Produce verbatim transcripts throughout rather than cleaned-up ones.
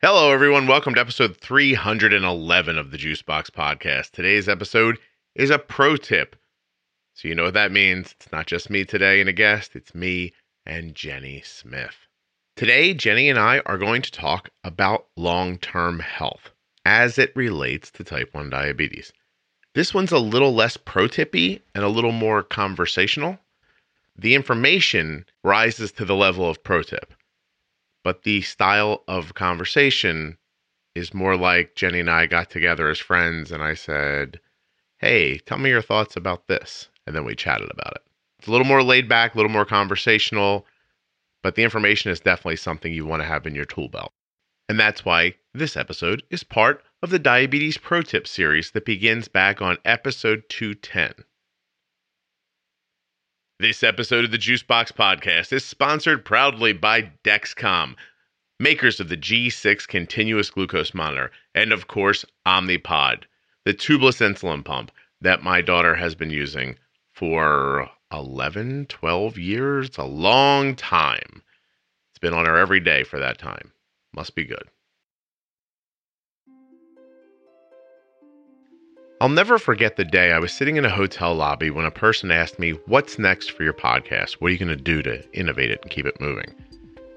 Hello, everyone. Welcome to episode three hundred eleven of the Juice Box Podcast. Today's episode is a pro tip. So you know what that means. It's not just me today and a guest. It's me and Jenny Smith. Today, Jenny and I are going to talk about long-term health as it relates to type one diabetes. This one's a little less pro tippy and a little more conversational. The information rises to the level of pro tip. But the style of conversation is more like Jenny and I got together as friends and I said, hey, tell me your thoughts about this. And then we chatted about it. It's a little more laid back, a little more conversational, but the information is definitely something you want to have in your tool belt. And that's why this episode is part of the Diabetes Pro Tip series that begins back on episode two ten. This episode of the Juice Box Podcast is sponsored proudly by Dexcom, makers of the G six continuous glucose monitor, and of course, Omnipod, the tubeless insulin pump that my daughter has been using for eleven, twelve years. It's a long time. It's been on her every day for that time. Must be good. I'll never forget the day I was sitting in a hotel lobby when a person asked me, what's next for your podcast? What are you going to do to innovate it and keep it moving?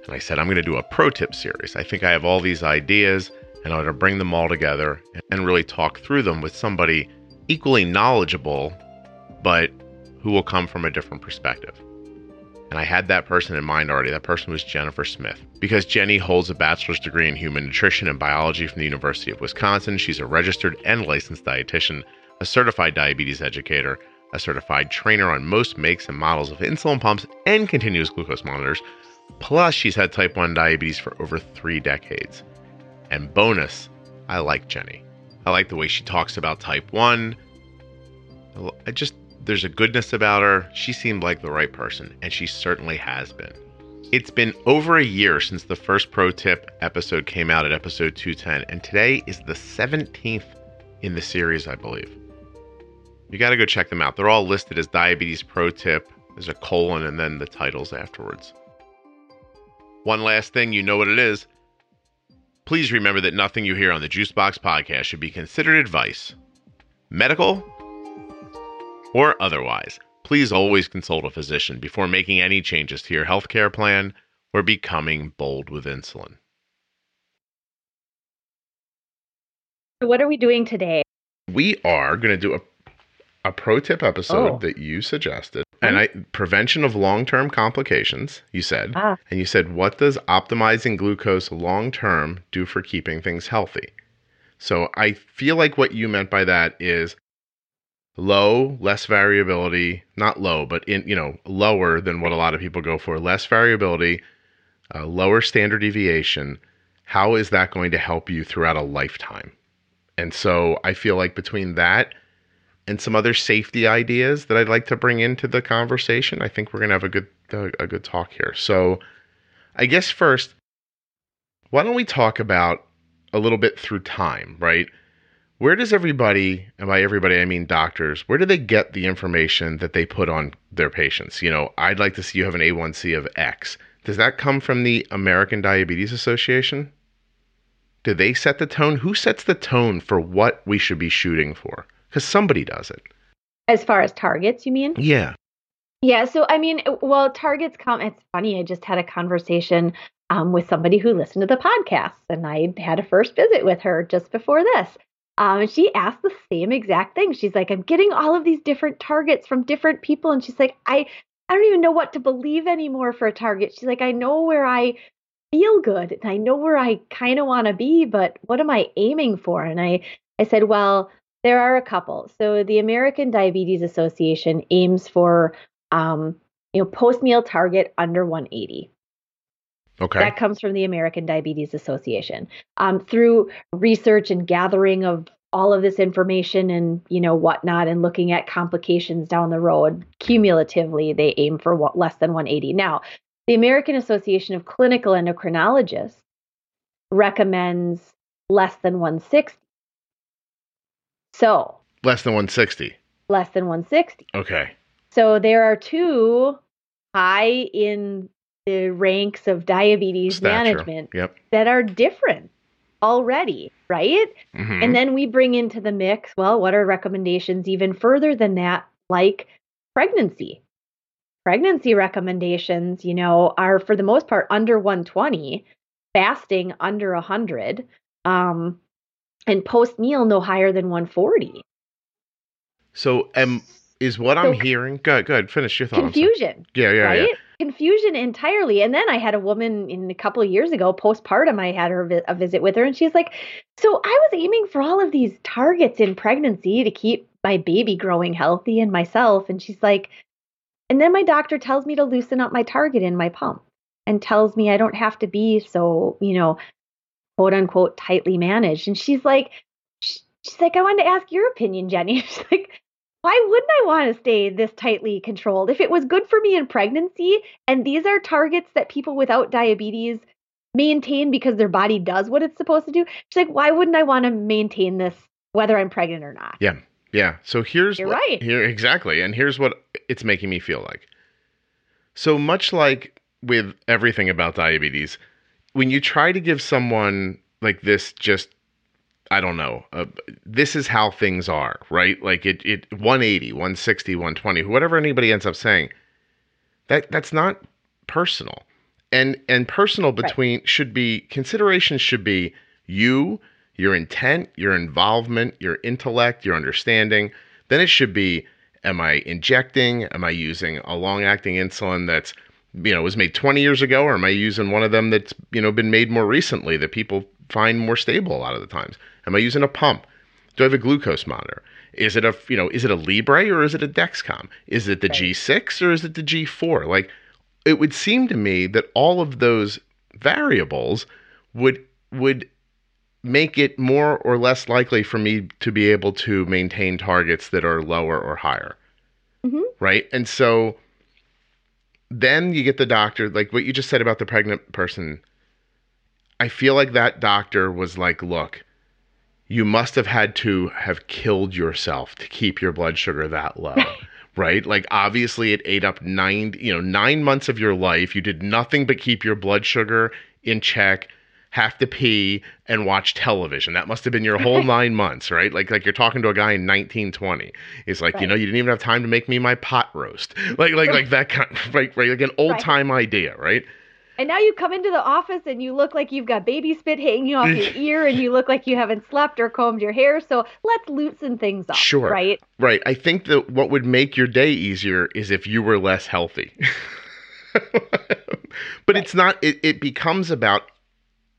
And I said, I'm going to do a pro tip series. I think I have all these ideas and I'm going to bring them all together and really talk through them with somebody equally knowledgeable, but who will come from a different perspective. And I had that person in mind already. That person was Jennifer Smith, because Jenny holds a bachelor's degree in human nutrition and biology from the University of Wisconsin. She's a registered and licensed dietitian, a certified diabetes educator, a certified trainer on most makes and models of insulin pumps and continuous glucose monitors. Plus, she's had type one diabetes for over three decades. And bonus, I like Jenny. I like the way she talks about type one. I just... There's a goodness about her. She seemed like the right person, and she certainly has been. It's been over a year since the first pro tip episode came out at episode two ten, and today is the seventeenth in the series, I believe. You got to go check them out. They're all listed as Diabetes Pro Tip. There's a colon and then the titles afterwards. One last thing, you know what it is. Please remember that nothing you hear on the Juice Box Podcast should be considered advice. Medical or otherwise, please always consult a physician before making any changes to your healthcare plan or becoming bold with insulin. What are we doing today? We are going to do a, a pro tip episode oh. that you suggested. And I, prevention of long-term complications, you said. Ah. And you said, what does optimizing glucose long-term do for keeping things healthy? So I feel like what you meant by that is low, less variability, not low, but in, you know, lower than what a lot of people go for, less variability, uh, lower standard deviation. How is that going to help you throughout a lifetime? And so I feel like between that and some other safety ideas that I'd like to bring into the conversation, I think we're going to have a good, uh, a good talk here. So I guess first, why don't we talk about a little bit through time, right? Where does everybody, and by everybody I mean doctors, where do they get the information that they put on their patients? You know, I'd like to see you have an A one C of X. Does that come from the American Diabetes Association? Do they set the tone? Who sets the tone for what we should be shooting for? Because somebody does it. As far as targets, you mean? Yeah. Yeah, so I mean, well, targets come, it's funny, I just had a conversation um, with somebody who listened to the podcast, and I had a first visit with her just before this. Um, and she asked the same exact thing. She's like, I'm getting all of these different targets from different people. And she's like, I, I don't even know what to believe anymore for a target. She's like, I know where I feel good and I know where I kind of want to be, but what am I aiming for? And I, I said, well, there are a couple. So the American Diabetes Association aims for, um, you know, post-meal target under one eighty. Okay. That comes from the American Diabetes Association. Um, through research and gathering of all of this information and, you know, whatnot, and looking at complications down the road, cumulatively, they aim for what, less than one eighty. Now, the American Association of Clinical Endocrinologists recommends less than one sixty. So. Less than one sixty. Less than one sixty. Okay. So there are two high in the ranks of diabetes Stature. management yep. that are different. already, right? Mm-hmm. And then we bring into the mix, well, what are recommendations even further than that, like pregnancy? Pregnancy recommendations, you know, are for the most part under one twenty, fasting under one hundred, um, and post-meal no higher than one forty. So um, is what so I'm hearing... Go, go ahead, finish your thought. Confusion. Yeah, yeah, right? yeah. Confusion entirely. And then I had a woman in a couple of years ago, postpartum, I had her vi- a visit with her, and she's like, so I was aiming for all of these targets in pregnancy to keep my baby growing healthy and myself. And she's like, and then my doctor tells me to loosen up my target in my pump and tells me I don't have to be so, you know, quote unquote, tightly managed. And she's like, she's like, I wanted to ask your opinion, Jenny. She's like, why wouldn't I want to stay this tightly controlled? If it was good for me in pregnancy, and these are targets that people without diabetes maintain because their body does what it's supposed to do. She's like, why wouldn't I want to maintain this whether I'm pregnant or not? Yeah. Yeah. So here's You're what, right. here exactly. And here's what it's making me feel like. So much like with everything about diabetes, when you try to give someone like this, just I don't know, uh, this is how things are, right? Like it, it one eighty, one sixty, one twenty, whatever anybody ends up saying, that that's not personal. And and personal between right. should be, consideration should be you, your intent, your involvement, your intellect, your understanding. Then it should be, am I injecting? Am I using a long-acting insulin that's, you know, was made twenty years ago? Or am I using one of them that's, you know, been made more recently that people find more stable a lot of the times? Am I using a pump? Do I have a glucose monitor? Is it a, you know, is it a Libre or is it a Dexcom? Is it the right. G six or is it the G four? Like, it would seem to me that all of those variables would would make it more or less likely for me to be able to maintain targets that are lower or higher, mm-hmm. right? And so then you get the doctor, like what you just said about the pregnant person. I feel like that doctor was like, look, you must have had to have killed yourself to keep your blood sugar that low, right? Like, obviously it ate up nine, you know, nine months of your life. You did nothing but keep your blood sugar in check, have to pee and watch television. That must've been your whole nine months, right? Like, like you're talking to a guy in nineteen twenty. He's like, right. you know, you didn't even have time to make me my pot roast. Like, like, like that kind of, right, right. Like an old right. time idea, right? And now you come into the office and you look like you've got baby spit hanging off your ear and you look like you haven't slept or combed your hair. So let's loosen things up. Sure. Right? Right. I think that what would make your day easier is if you were less healthy. But right. it's not, it, it becomes about,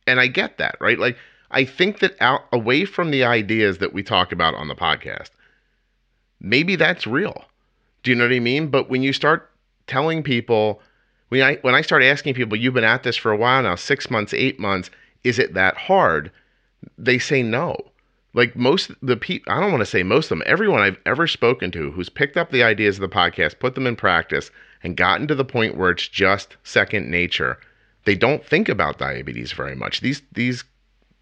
and I get that, right? Like, I think that out away from the ideas that we talk about on the podcast, maybe that's real. Do you know what I mean? But when you start telling people, When I, when I start asking people, you've been at this for a while now, six months, eight months, is it that hard? They say no. Like most of the people, I don't want to say most of them, everyone I've ever spoken to who's picked up the ideas of the podcast, put them in practice and gotten to the point where it's just second nature. They don't think about diabetes very much. These, these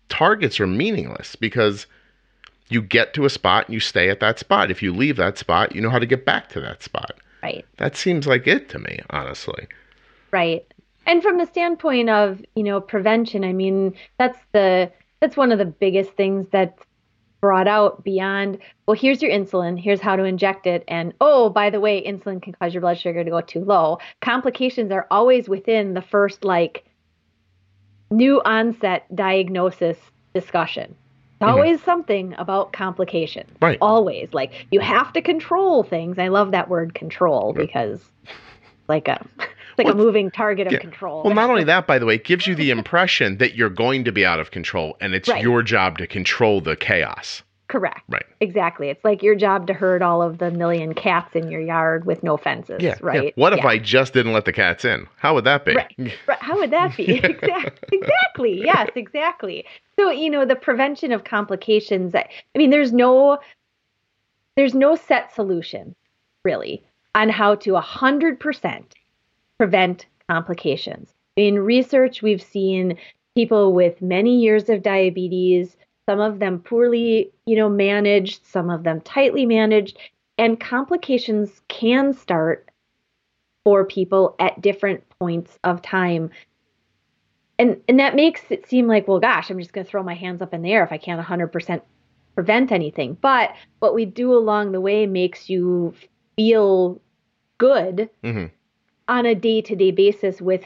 targets are meaningless because you get to a spot and you stay at that spot. If you leave that spot, you know how to get back to that spot. Right. That seems like it to me, honestly. Right. And from the standpoint of, you know, prevention, I mean, that's the that's one of the biggest things that's brought out beyond, well, here's your insulin, here's how to inject it. And, oh, by the way, insulin can cause your blood sugar to go too low. Complications are always within the first, like, new onset diagnosis discussion. Mm-hmm. Always something about complications. Right. Always. Like, you have to control things. I love that word control right. because like a... Like well, a moving target of yeah. control. Well, not only that, by the way, it gives you the impression that you're going to be out of control and it's right. your job to control the chaos. Correct. Right. Exactly. It's like your job to herd all of the million cats in your yard with no fences, yeah, right? Yeah. What yeah. if I just didn't let the cats in? How would that be? Right. Right. How would that be? Exactly. Yes, exactly. So, you know, the prevention of complications, I mean, there's no, there's no set solution, really, on how to one hundred percent prevent complications. In research, we've seen people with many years of diabetes, some of them poorly, you know, managed, some of them tightly managed, and complications can start for people at different points of time. And and that makes it seem like, well, gosh, I'm just going to throw my hands up in the air if I can't one hundred percent prevent anything. But what we do along the way makes you feel good mm-hmm. on a day-to-day basis with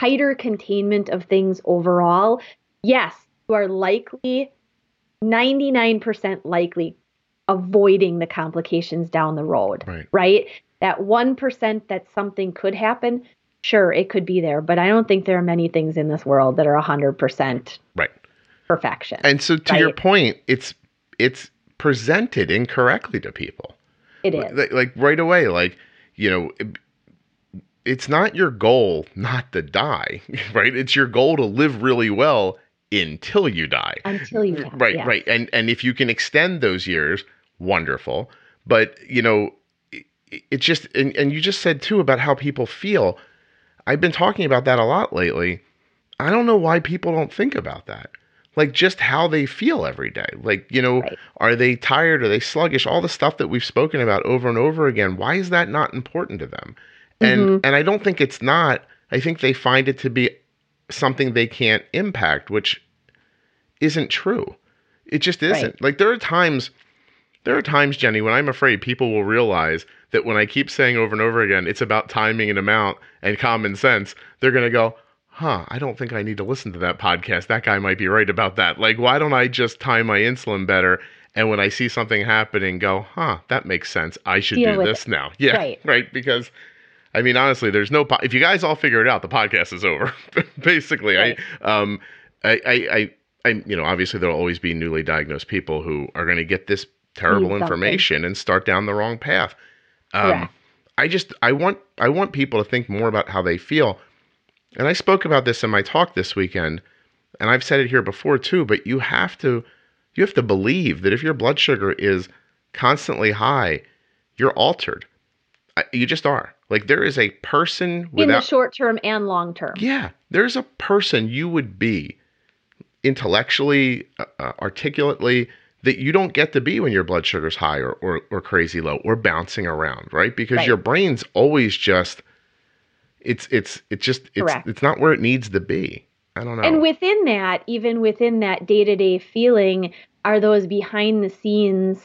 tighter containment of things overall. Yes, you are likely, ninety-nine percent likely, avoiding the complications down the road, right? right? That one percent that something could happen, sure, it could be there, but I don't think there are many things in this world that are one hundred percent right. perfection. And so to right? your point, it's it's presented incorrectly to people. It is. Like, like right away, like, you know, it, it's not your goal not to die, right? It's your goal to live really well until you die. Until you die, Right, yes. right. And, and if you can extend those years, wonderful. But, you know, it, it's just, and, and you just said too about how people feel. I've been talking about that a lot lately. I don't know why people don't think about that. Like just how they feel every day. Like, you know, right. are they tired? Are they sluggish? All the stuff that we've spoken about over and over again. Why is that not important to them? And mm-hmm. and I don't think it's not. I think they find it to be something they can't impact, which isn't true. It just isn't. Right. Like there are times, there are times, Jenny, when I'm afraid people will realize that when I keep saying over and over again, it's about timing and amount and common sense, they're going to go, huh, I don't think I need to listen to that podcast. That guy might be right about that. Like, why don't I just time my insulin better? And when I see something happening, go, huh, that makes sense. I should Deal do this it. now. Yeah, right. right? Because, I mean, honestly, there's no, po- if you guys all figure it out, the podcast is over. Basically, right. I, um, I, I, I, I, you know, obviously there'll always be newly diagnosed people who are going to get this terrible information and start down the wrong path. Um, yeah. I just, I want, I want people to think more about how they feel. And I spoke about this in my talk this weekend, and I've said it here before too, but you have to, you have to believe that if your blood sugar is constantly high, you're altered. You just are. Like there is a person without, in the short term and long term. Yeah. There's a person you would be intellectually, uh, articulately, that you don't get to be when your blood sugar's high or, or, or crazy low or bouncing around, right? Because right. your brain's always just, it's, it's, it's just, it's, Correct. it's not where it needs to be. I don't know. And within that, even within that day-to-day feeling are those behind the scenes,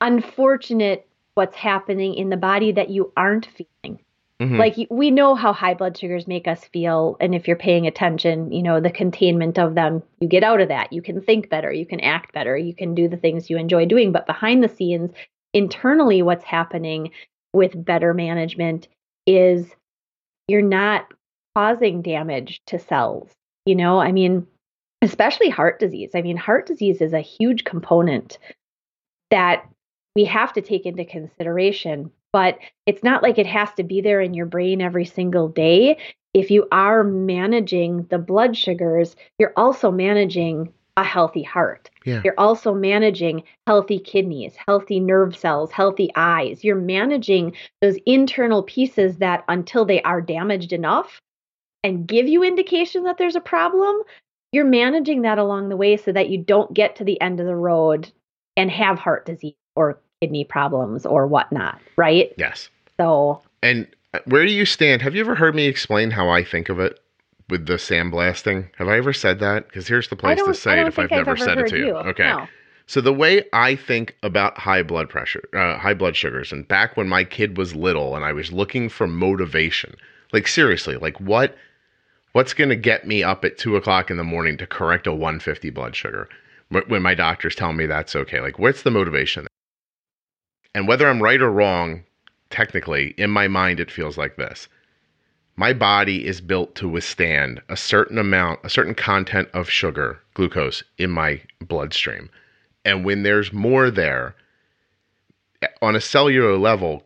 unfortunate what's happening in the body that you aren't feeling. Mm-hmm. Like we know how high blood sugars make us feel. And if you're paying attention, you know, the containment of them, you get out of that. You can think better. You can act better. You can do the things you enjoy doing. But behind the scenes, internally, what's happening with better management is you're not causing damage to cells. You know, I mean, especially heart disease. I mean, heart disease is a huge component that we have to take into consideration. But it's not like it has to be there in your brain every single day. If you are managing the blood sugars, you're also managing a healthy heart. Yeah. You're also managing healthy kidneys, healthy nerve cells, healthy eyes. You're managing those internal pieces that until they are damaged enough and give you indication that there's a problem, you're managing that along the way so that you don't get to the end of the road and have heart disease or kidney problems or whatnot, right? Yes. So. And where do you stand? Have you ever heard me explain how I think of it with the sandblasting? Have I ever said that? Because here's the place to say it if I've, I've never said it to you. you. Okay. No. So the way I think about high blood pressure, uh, high blood sugars, and back when my kid was little and I was looking for motivation, like seriously, like what, what's going to get me up at two o'clock in the morning to correct a one fifty blood sugar? When my doctors tell me that's okay, like what's the motivation? And whether I'm right or wrong, technically, in my mind, it feels like this. My body is built to withstand a certain amount, a certain content of sugar, glucose, in my bloodstream. And when there's more there, on a cellular level,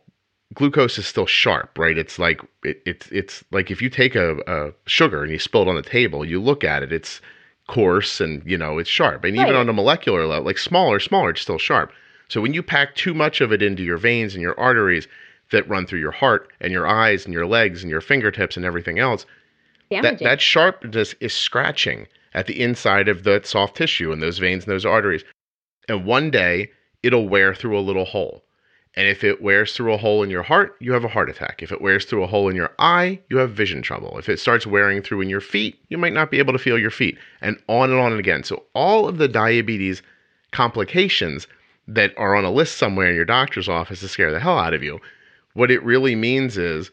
glucose is still sharp, right? It's like it, it's it's like if you take a, a sugar and you spill it on the table, you look at it, it's coarse and, you know, it's sharp. And right. even on a molecular level, like smaller, smaller, it's still sharp. So when you pack too much of it into your veins and your arteries that run through your heart and your eyes and your legs and your fingertips and everything else, that, that sharpness is scratching at the inside of that soft tissue and those veins and those arteries. And one day it'll wear through a little hole. And if it wears through a hole in your heart, you have a heart attack. If it wears through a hole in your eye, you have vision trouble. If it starts wearing through in your feet, you might not be able to feel your feet, and on and on and again. So all of the diabetes complications that are on a list somewhere in your doctor's office to scare the hell out of you, what it really means is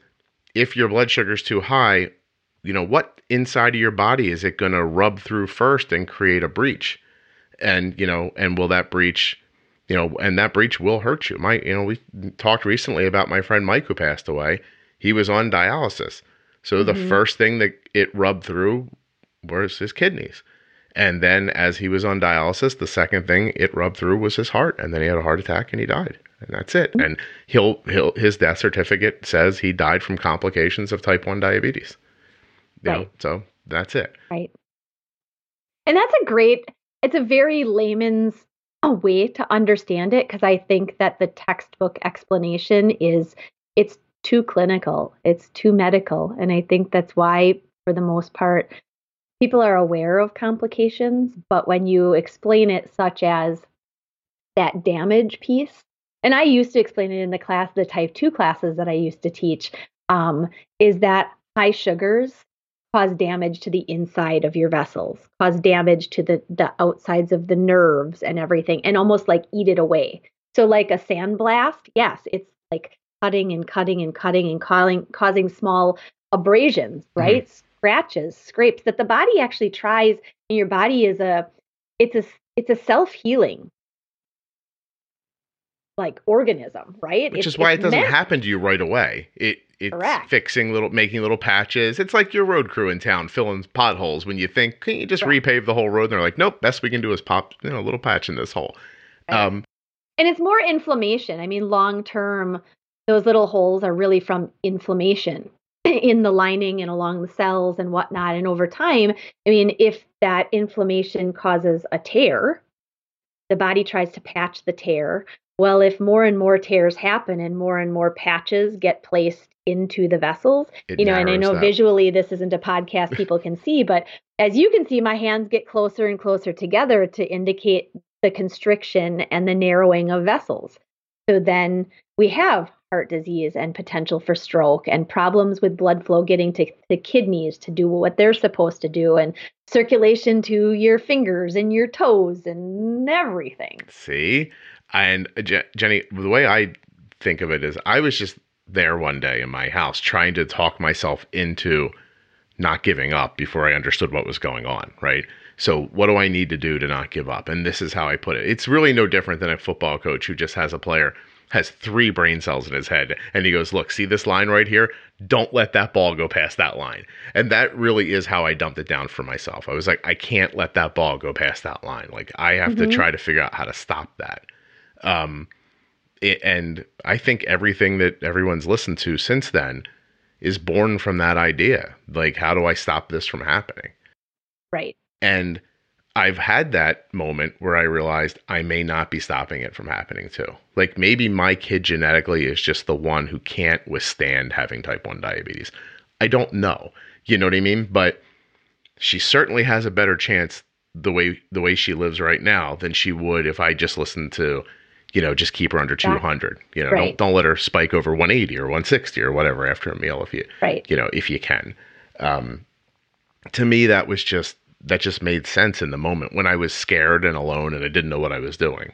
if your blood sugar is too high, you know, what inside of your body is it going to rub through first and create a breach? And, you know, and will that breach... You know, and that breach will hurt you. My, you know, we talked recently about my friend Mike who passed away. He was on dialysis. So mm-hmm. the first thing that it rubbed through was his kidneys. And then as he was on dialysis, the second thing it rubbed through was his heart. And then he had a heart attack and he died. And that's it. Mm-hmm. And he'll, he'll, his death certificate says he died from complications of type one diabetes. You right. know, so that's it. Right. And that's a great, it's a very layman's a way to understand it, because I think that the textbook explanation is it's too clinical, it's too medical. And I think that's why, for the most part, people are aware of complications. But when you explain it, such as that damage piece, and I used to explain it in the class, the type two classes that I used to teach, um, is that high sugars cause damage to the inside of your vessels, cause damage to the, the outsides of the nerves and everything, and almost like eat it away. So like a sandblast, yes, it's like cutting and cutting and cutting and calling, causing small abrasions, right? Mm-hmm. Scratches, scrapes that the body actually tries, and your body is a, it's a, it's a self-healing like organism, right? Which it's, is why it doesn't meant. happen to you right away. It It's Correct. fixing little, making little patches. It's like your road crew in town filling potholes when you think, can you just right. repave the whole road? And they're like, nope, best we can do is pop, you know, a little patch in this hole. Right. Um, and it's more inflammation. I mean, long-term, those little holes are really from inflammation in the lining and along the cells and whatnot. And over time, I mean, if that inflammation causes a tear, the body tries to patch the tear. Well, if more and more tears happen and more and more patches get placed into the vessels, it you know, and I know that. Visually this isn't a podcast people can see, but as you can see, my hands get closer and closer together to indicate the constriction and the narrowing of vessels. So then we have heart disease and potential for stroke and problems with blood flow getting to the kidneys to do what they're supposed to do, and circulation to your fingers and your toes and everything. See? And Je- Jenny, the way I think of it is I was just there one day in my house trying to talk myself into not giving up before I understood what was going on, right? So what do I need to do to not give up? And this is how I put it. It's really no different than a football coach who just has a player, has three brain cells in his head, and he goes, look, see this line right here? Don't let that ball go past that line. And that really is how I dumped it down for myself. I was like, I can't let that ball go past that line. Like, I have mm-hmm. to try to figure out how to stop that. Um, it, and I think everything that everyone's listened to since then is born from that idea. Like, how do I stop this from happening? Right. And I've had that moment where I realized I may not be stopping it from happening too. Like, maybe my kid genetically is just the one who can't withstand having type one diabetes. I don't know. You know what I mean? But she certainly has a better chance the way, the way she lives right now than she would if I just listened to, you know, just keep her under two hundred, you know, right. don't, don't let her spike over one eighty or one sixty or whatever after a meal. If you, right. you know, if you can, um, to me, that was just, that just made sense in the moment when I was scared and alone and I didn't know what I was doing.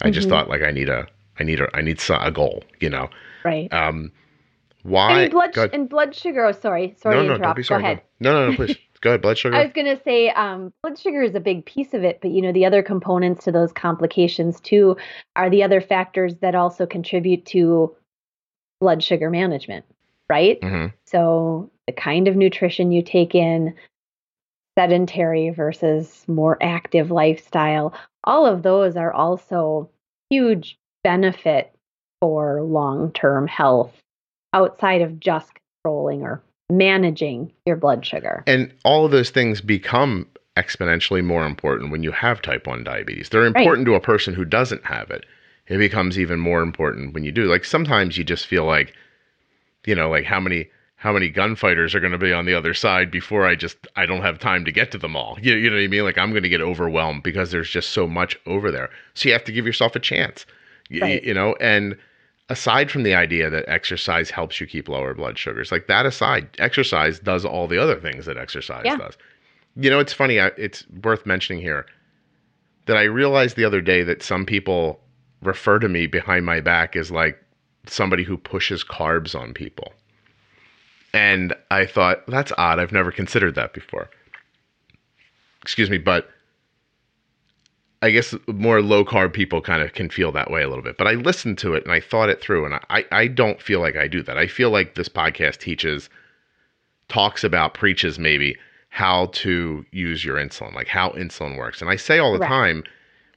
I mm-hmm. just thought like, I need a, I need a, I need a goal, you know? Right. Um, why? And blood, sh- and blood sugar. Oh, sorry. Sorry. No, no, to interrupt. Don't be sorry. Go ahead. No, no, no, no please. Go ahead, blood sugar. I was going to say um, blood sugar is a big piece of it, but, you know, the other components to those complications, too, are the other factors that also contribute to blood sugar management, right? Mm-hmm. So the kind of nutrition you take in, sedentary versus more active lifestyle, all of those are also huge benefit for long-term health outside of just controlling or managing your blood sugar. And all of those things become exponentially more important when you have type one diabetes. They're important right. to a person who doesn't have it. It becomes even more important when you do. Like, sometimes you just feel like, you know, like how many how many gunfighters are going to be on the other side before I just, I don't have time to get to them all. You, you know what I mean? Like, I'm going to get overwhelmed because there's just so much over there. So you have to give yourself a chance, right. you, you know, and aside from the idea that exercise helps you keep lower blood sugars, like that aside, exercise does all the other things that exercise yeah. does. You know, it's funny, I, it's worth mentioning here that I realized the other day that some people refer to me behind my back as like somebody who pushes carbs on people. And I thought, that's odd. I've never considered that before. Excuse me, but I guess more low-carb people kind of can feel that way a little bit. But I listened to it and I thought it through, and I, I don't feel like I do that. I feel like this podcast teaches, talks about, preaches maybe, how to use your insulin, like how insulin works. And I say all the right. time,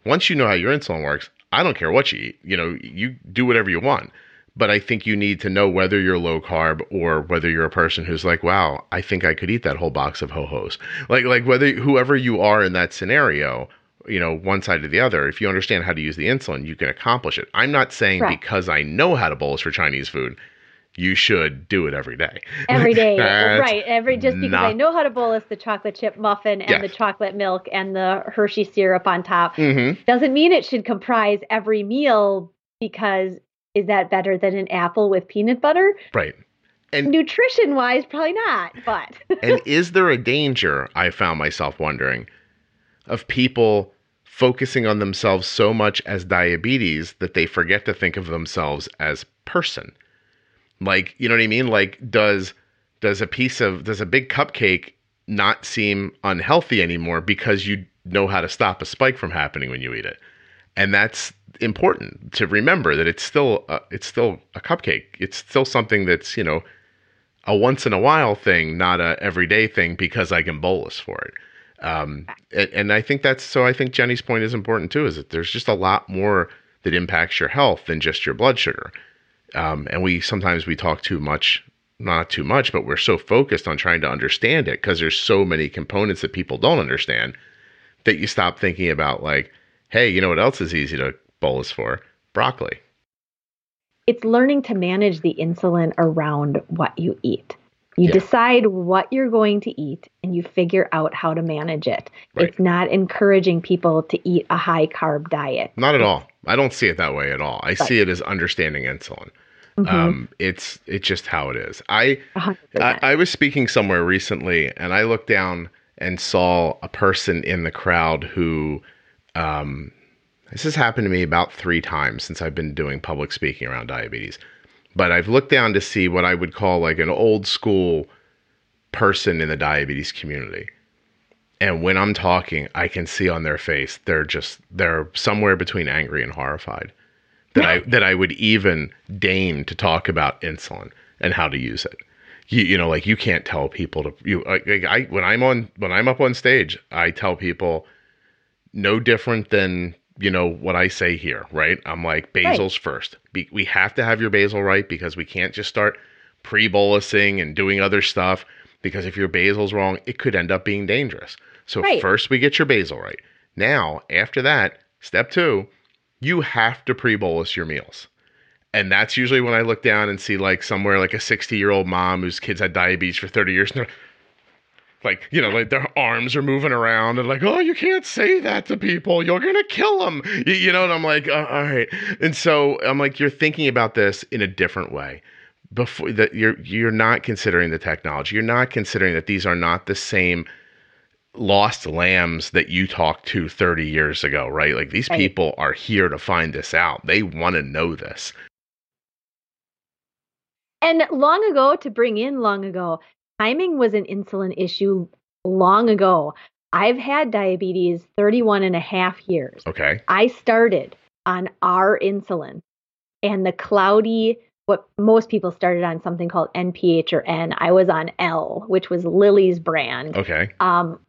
once you know how your insulin works, I don't care what you eat. You know, you do whatever you want. But I think you need to know whether you're low carb or whether you're a person who's like, wow, I think I could eat that whole box of ho-hos. Like, like whether whoever you are in that scenario, you know, one side or the other, if you understand how to use the insulin, you can accomplish it. I'm not saying right. because I know how to bolus for Chinese food, you should do it every day. Every day. Right. Every Just because not... I know how to bolus the chocolate chip muffin and yes. the chocolate milk and the Hershey syrup on top mm-hmm. doesn't mean it should comprise every meal, because is that better than an apple with peanut butter? Right. And nutrition-wise, probably not, but. And is there a danger, I found myself wondering, of people focusing on themselves so much as diabetes that they forget to think of themselves as person? Like, you know what I mean? Like, does does a piece of, does a big cupcake not seem unhealthy anymore because you know how to stop a spike from happening when you eat it? And that's important to remember, that it's still a, it's still a cupcake. It's still something that's, you know, a once in a while thing, not a everyday thing because I can bolus for it. Um, and, and I think that's, so I think Jenny's point is important too, is that there's just a lot more that impacts your health than just your blood sugar. Um, and we, sometimes we talk too much, not too much, but we're so focused on trying to understand it because there's so many components that people don't understand that you stop thinking about like, hey, you know what else is easy to bolus for? Broccoli. It's learning to manage the insulin around what you eat. You yeah. decide what you're going to eat and you figure out how to manage it. Right. It's not encouraging people to eat a high carb diet. Not at all. I don't see it that way at all. I right. see it as understanding insulin. Mm-hmm. Um, it's it's just how it is. I, I I was speaking somewhere recently and I looked down and saw a person in the crowd who Um, this has happened to me about three times since I've been doing public speaking around diabetes, but I've looked down to see what I would call like an old school person in the diabetes community. And when I'm talking, I can see on their face, they're just, they're somewhere between angry and horrified that I, that I would even deign to talk about insulin and how to use it. You, you know, like you can't tell people to, you, like, like I, when I'm on, when I'm up on stage, I tell people, no different than, you know, what I say here, right? I'm like, basal's right. first. Be- we have to have your basal right because we can't just start pre-bolusing and doing other stuff, because if your basal's wrong, it could end up being dangerous. So right. first we get your basal right. Now, after that, step two, you have to pre-bolus your meals. And that's usually when I look down and see like somewhere like a sixty-year-old mom whose kids had diabetes for thirty years. And like, you know, like their arms are moving around and like, oh, you can't say that to people. You're going to kill them. You, you know, and I'm like, oh, all right. And so I'm like, you're thinking about this in a different way. Before that, you're, you're not considering the technology. You're not considering that these are not the same lost lambs that you talked to thirty years ago, right? Like these right. people are here to find this out. They want to know this. And long ago, to bring in long ago, timing was an insulin issue long ago. I've had diabetes thirty-one and a half years. Okay. I started on our insulin and the cloudy, what most people started on, something called N P H or N. I was on L, which was Lilly's brand. Okay. Um,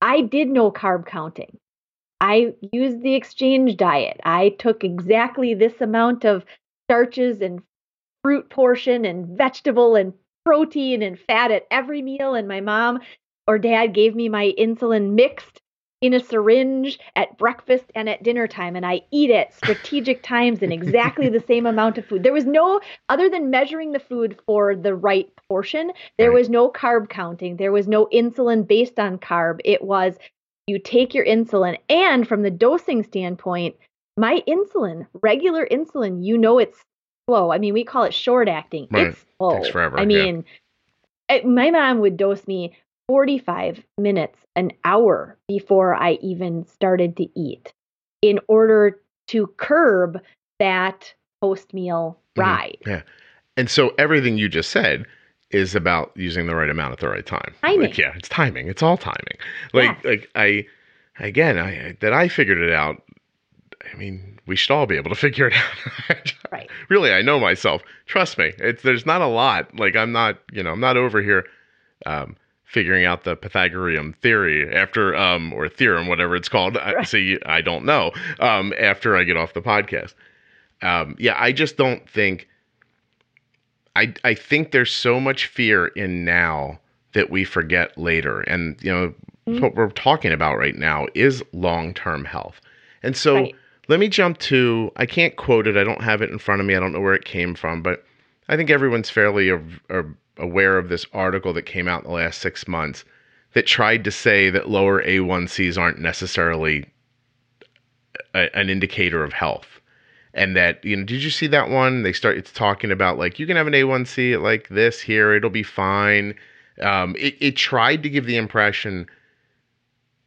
I did no carb counting. I used the exchange diet. I took exactly this amount of starches and fruit portion and vegetable and protein and fat at every meal, and my mom or dad gave me my insulin mixed in a syringe at breakfast and at dinner time, and I eat at strategic times and exactly the same amount of food. There was no, other than measuring the food for the right portion, there right. was no carb counting. There was no insulin based on carb. It was you take your insulin, and from the dosing standpoint, my insulin, regular insulin, you know it's slow. I mean, we call it short acting. Right. It's slow. Takes forever. I mean, yeah. it, my mom would dose me forty-five minutes, an hour before I even started to eat in order to curb that post-meal ride. Mm-hmm. Yeah. And so everything you just said is about using the right amount at the right time. Timing. Like, yeah, it's timing. It's all timing. Like, yeah. like I, again, I, that I figured it out. I mean, we should all be able to figure it out. Right. Really, I know myself. Trust me. It's, there's not a lot. Like, I'm not, you know, I'm not over here um, figuring out the Pythagorean theory after, um, or theorem, whatever it's called. Right. I, see, I don't know. Um, after I get off the podcast. Um, yeah, I just don't think, I, I think there's so much fear in now that we forget later. And, you know, mm-hmm. what we're talking about right now is long-term health. And so right. let me jump to, I can't quote it. I don't have it in front of me. I don't know where it came from, but I think everyone's fairly a, a, aware of this article that came out in the last six months that tried to say that lower A one Cs aren't necessarily a, an indicator of health. And that, you know, did you see that one? They start, it's talking about like, you can have an A one C at like this here, it'll be fine. Um, it, it tried to give the impression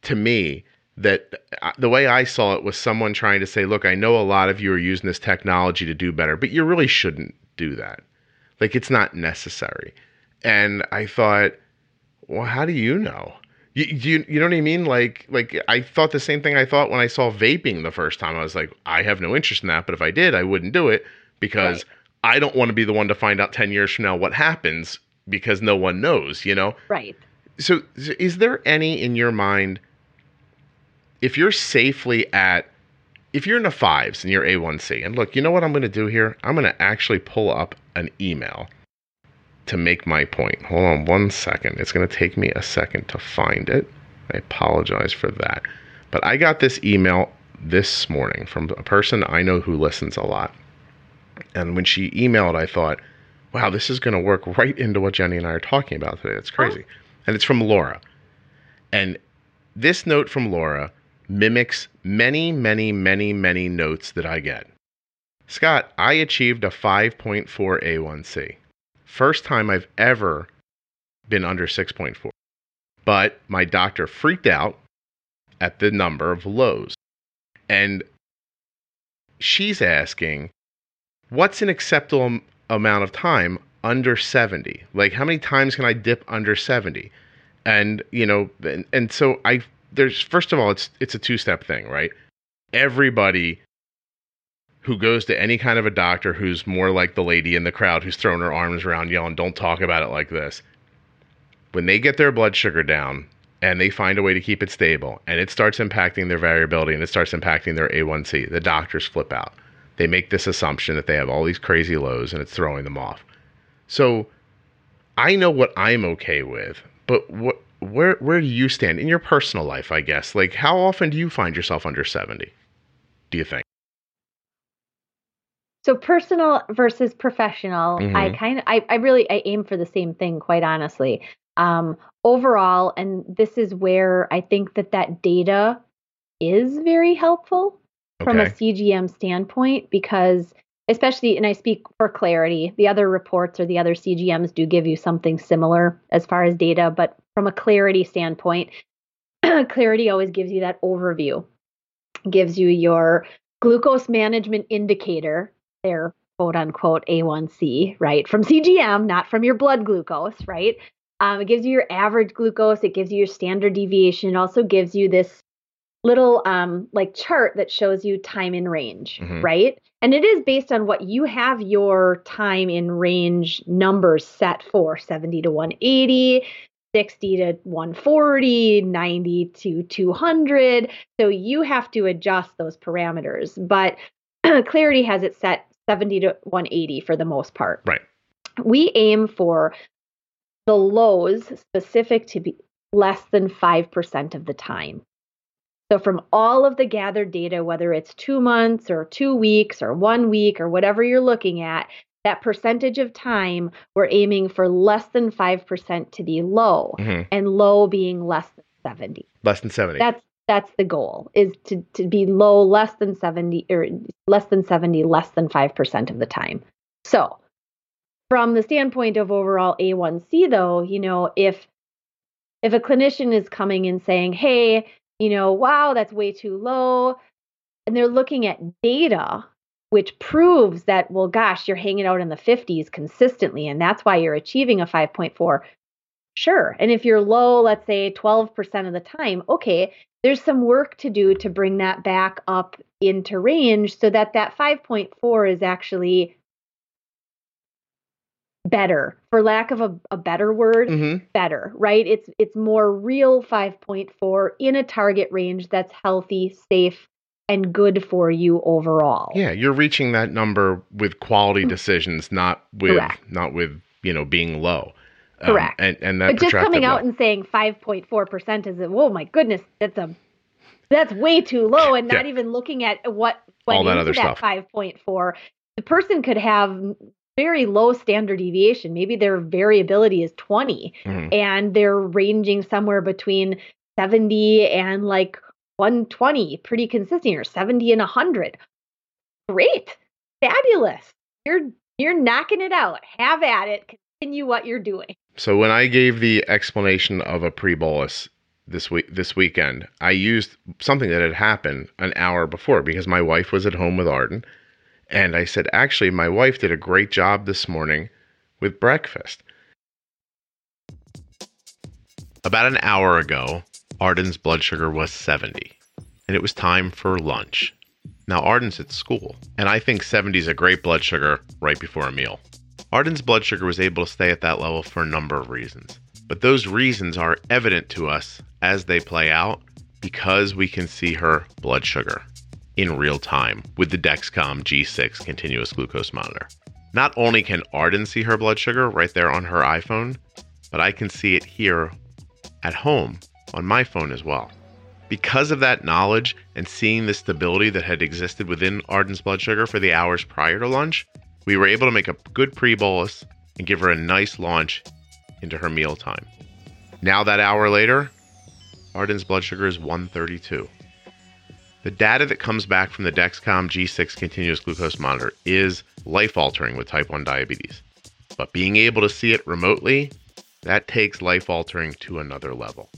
to me that the way I saw it was someone trying to say, look, I know a lot of you are using this technology to do better, but you really shouldn't do that. Like, it's not necessary. And I thought, well, how do you know? You, you, you know what I mean? Like, like I thought the same thing I thought when I saw vaping the first time. I was like, I have no interest in that, but if I did, I wouldn't do it because right. I don't want to be the one to find out ten years from now what happens because no one knows, you know? Right. So is there any in your mind... If you're safely at, if you're in the fives and you're A one C, and look, you know what I'm going to do here? I'm going to actually pull up an email to make my point. Hold on one second. It's going to take me a second to find it. I apologize for that. But I got this email this morning from a person I know who listens a lot. And when she emailed, I thought, wow, this is going to work right into what Jenny and I are talking about today. That's crazy. Oh. And it's from Laura. And this note from Laura mimics many, many, many, many notes that I get. Scott, I achieved a five point four A one C. First time I've ever been under six point four. But my doctor freaked out at the number of lows. And she's asking, what's an acceptable amount of time under seventy? Like, how many times can I dip under seventy? And, you know, and, and so I... There's first of all, it's it's a two-step thing, right? Everybody who goes to any kind of a doctor who's more like the lady in the crowd who's throwing her arms around yelling, don't talk about it like this. When they get their blood sugar down and they find a way to keep it stable and it starts impacting their variability and it starts impacting their A one C, the doctors flip out. They make this assumption that they have all these crazy lows and it's throwing them off. So I know what I'm okay with, but what... Where where do you stand in your personal life, I guess? Like, how often do you find yourself under seventy, do you think? So personal versus professional, mm-hmm. I kind of, I, I really, I aim for the same thing, quite honestly. Um, overall, and this is where I think that that data is very helpful okay. from a C G M standpoint, because especially, and I speak for Clarity, the other reports or the other C G Ms do give you something similar as far as data, but from a Clarity standpoint, Clarity always gives you that overview, gives you your glucose management indicator, their quote unquote A one C, right? From C G M, not from your blood glucose, right? Um, it gives you your average glucose, it gives you your standard deviation, it also gives you this little um, like chart that shows you time in range, mm-hmm. right? And it is based on what you have your time in range numbers set for, seventy to one eighty. sixty to one forty, ninety to two hundred. So you have to adjust those parameters. But Clarity has it set seventy to one eighty for the most part. Right. We aim for the lows specific to be less than five percent of the time. So from all of the gathered data, whether it's two months or two weeks or one week or whatever you're looking at, that percentage of time, we're aiming for less than five percent to be low, mm-hmm. and low being less than seventy. Less than seventy. That's that's the goal, is to, to be low, less than seventy, or less than seventy, less than five percent of the time. So from the standpoint of overall A one C, though, you know, if if a clinician is coming and saying, hey, you know, wow, that's way too low, and they're looking at data, which proves that, well, gosh, you're hanging out in the fifties consistently, and that's why you're achieving a five point four. Sure. And if you're low, let's say twelve percent of the time, okay, there's some work to do to bring that back up into range so that that five point four is actually better, for lack of a, a better word, mm-hmm. better, right? It's it's more real five point four in a target range that's healthy, safe, and good for you overall. Yeah, you're reaching that number with quality decisions, not with Correct. not with, you know, being low. Um, Correct. And, and that but just coming out low. and saying five point four percent is, oh my goodness, that's a that's way too low, and not yeah. even looking at what went all that into other that stuff. five point four. The person could have very low standard deviation. Maybe their variability is twenty, mm-hmm. and they're ranging somewhere between seventy and like one twenty, pretty consistent, or seventy and one hundred. Great. Fabulous. You're you're knocking it out. Have at it. Continue what you're doing. So when I gave the explanation of a pre-bolus this week this weekend, I used something that had happened an hour before because my wife was at home with Arden. And I said, actually, my wife did a great job this morning with breakfast. About an hour ago, Arden's blood sugar was seventy, and it was time for lunch. Now, Arden's at school, and I think seventy is a great blood sugar right before a meal. Arden's blood sugar was able to stay at that level for a number of reasons, but those reasons are evident to us as they play out because we can see her blood sugar in real time with the Dexcom G six continuous glucose monitor. Not only can Arden see her blood sugar right there on her iPhone, but I can see it here at home on my phone as well. Because of that knowledge and seeing the stability that had existed within Arden's blood sugar for the hours prior to lunch, we were able to make a good pre-bolus and give her a nice launch into her mealtime. Now that hour later, Arden's blood sugar is one thirty-two. The data that comes back from the Dexcom G six continuous glucose monitor is life-altering with type one diabetes. But being able to see it remotely, that takes life-altering to another level.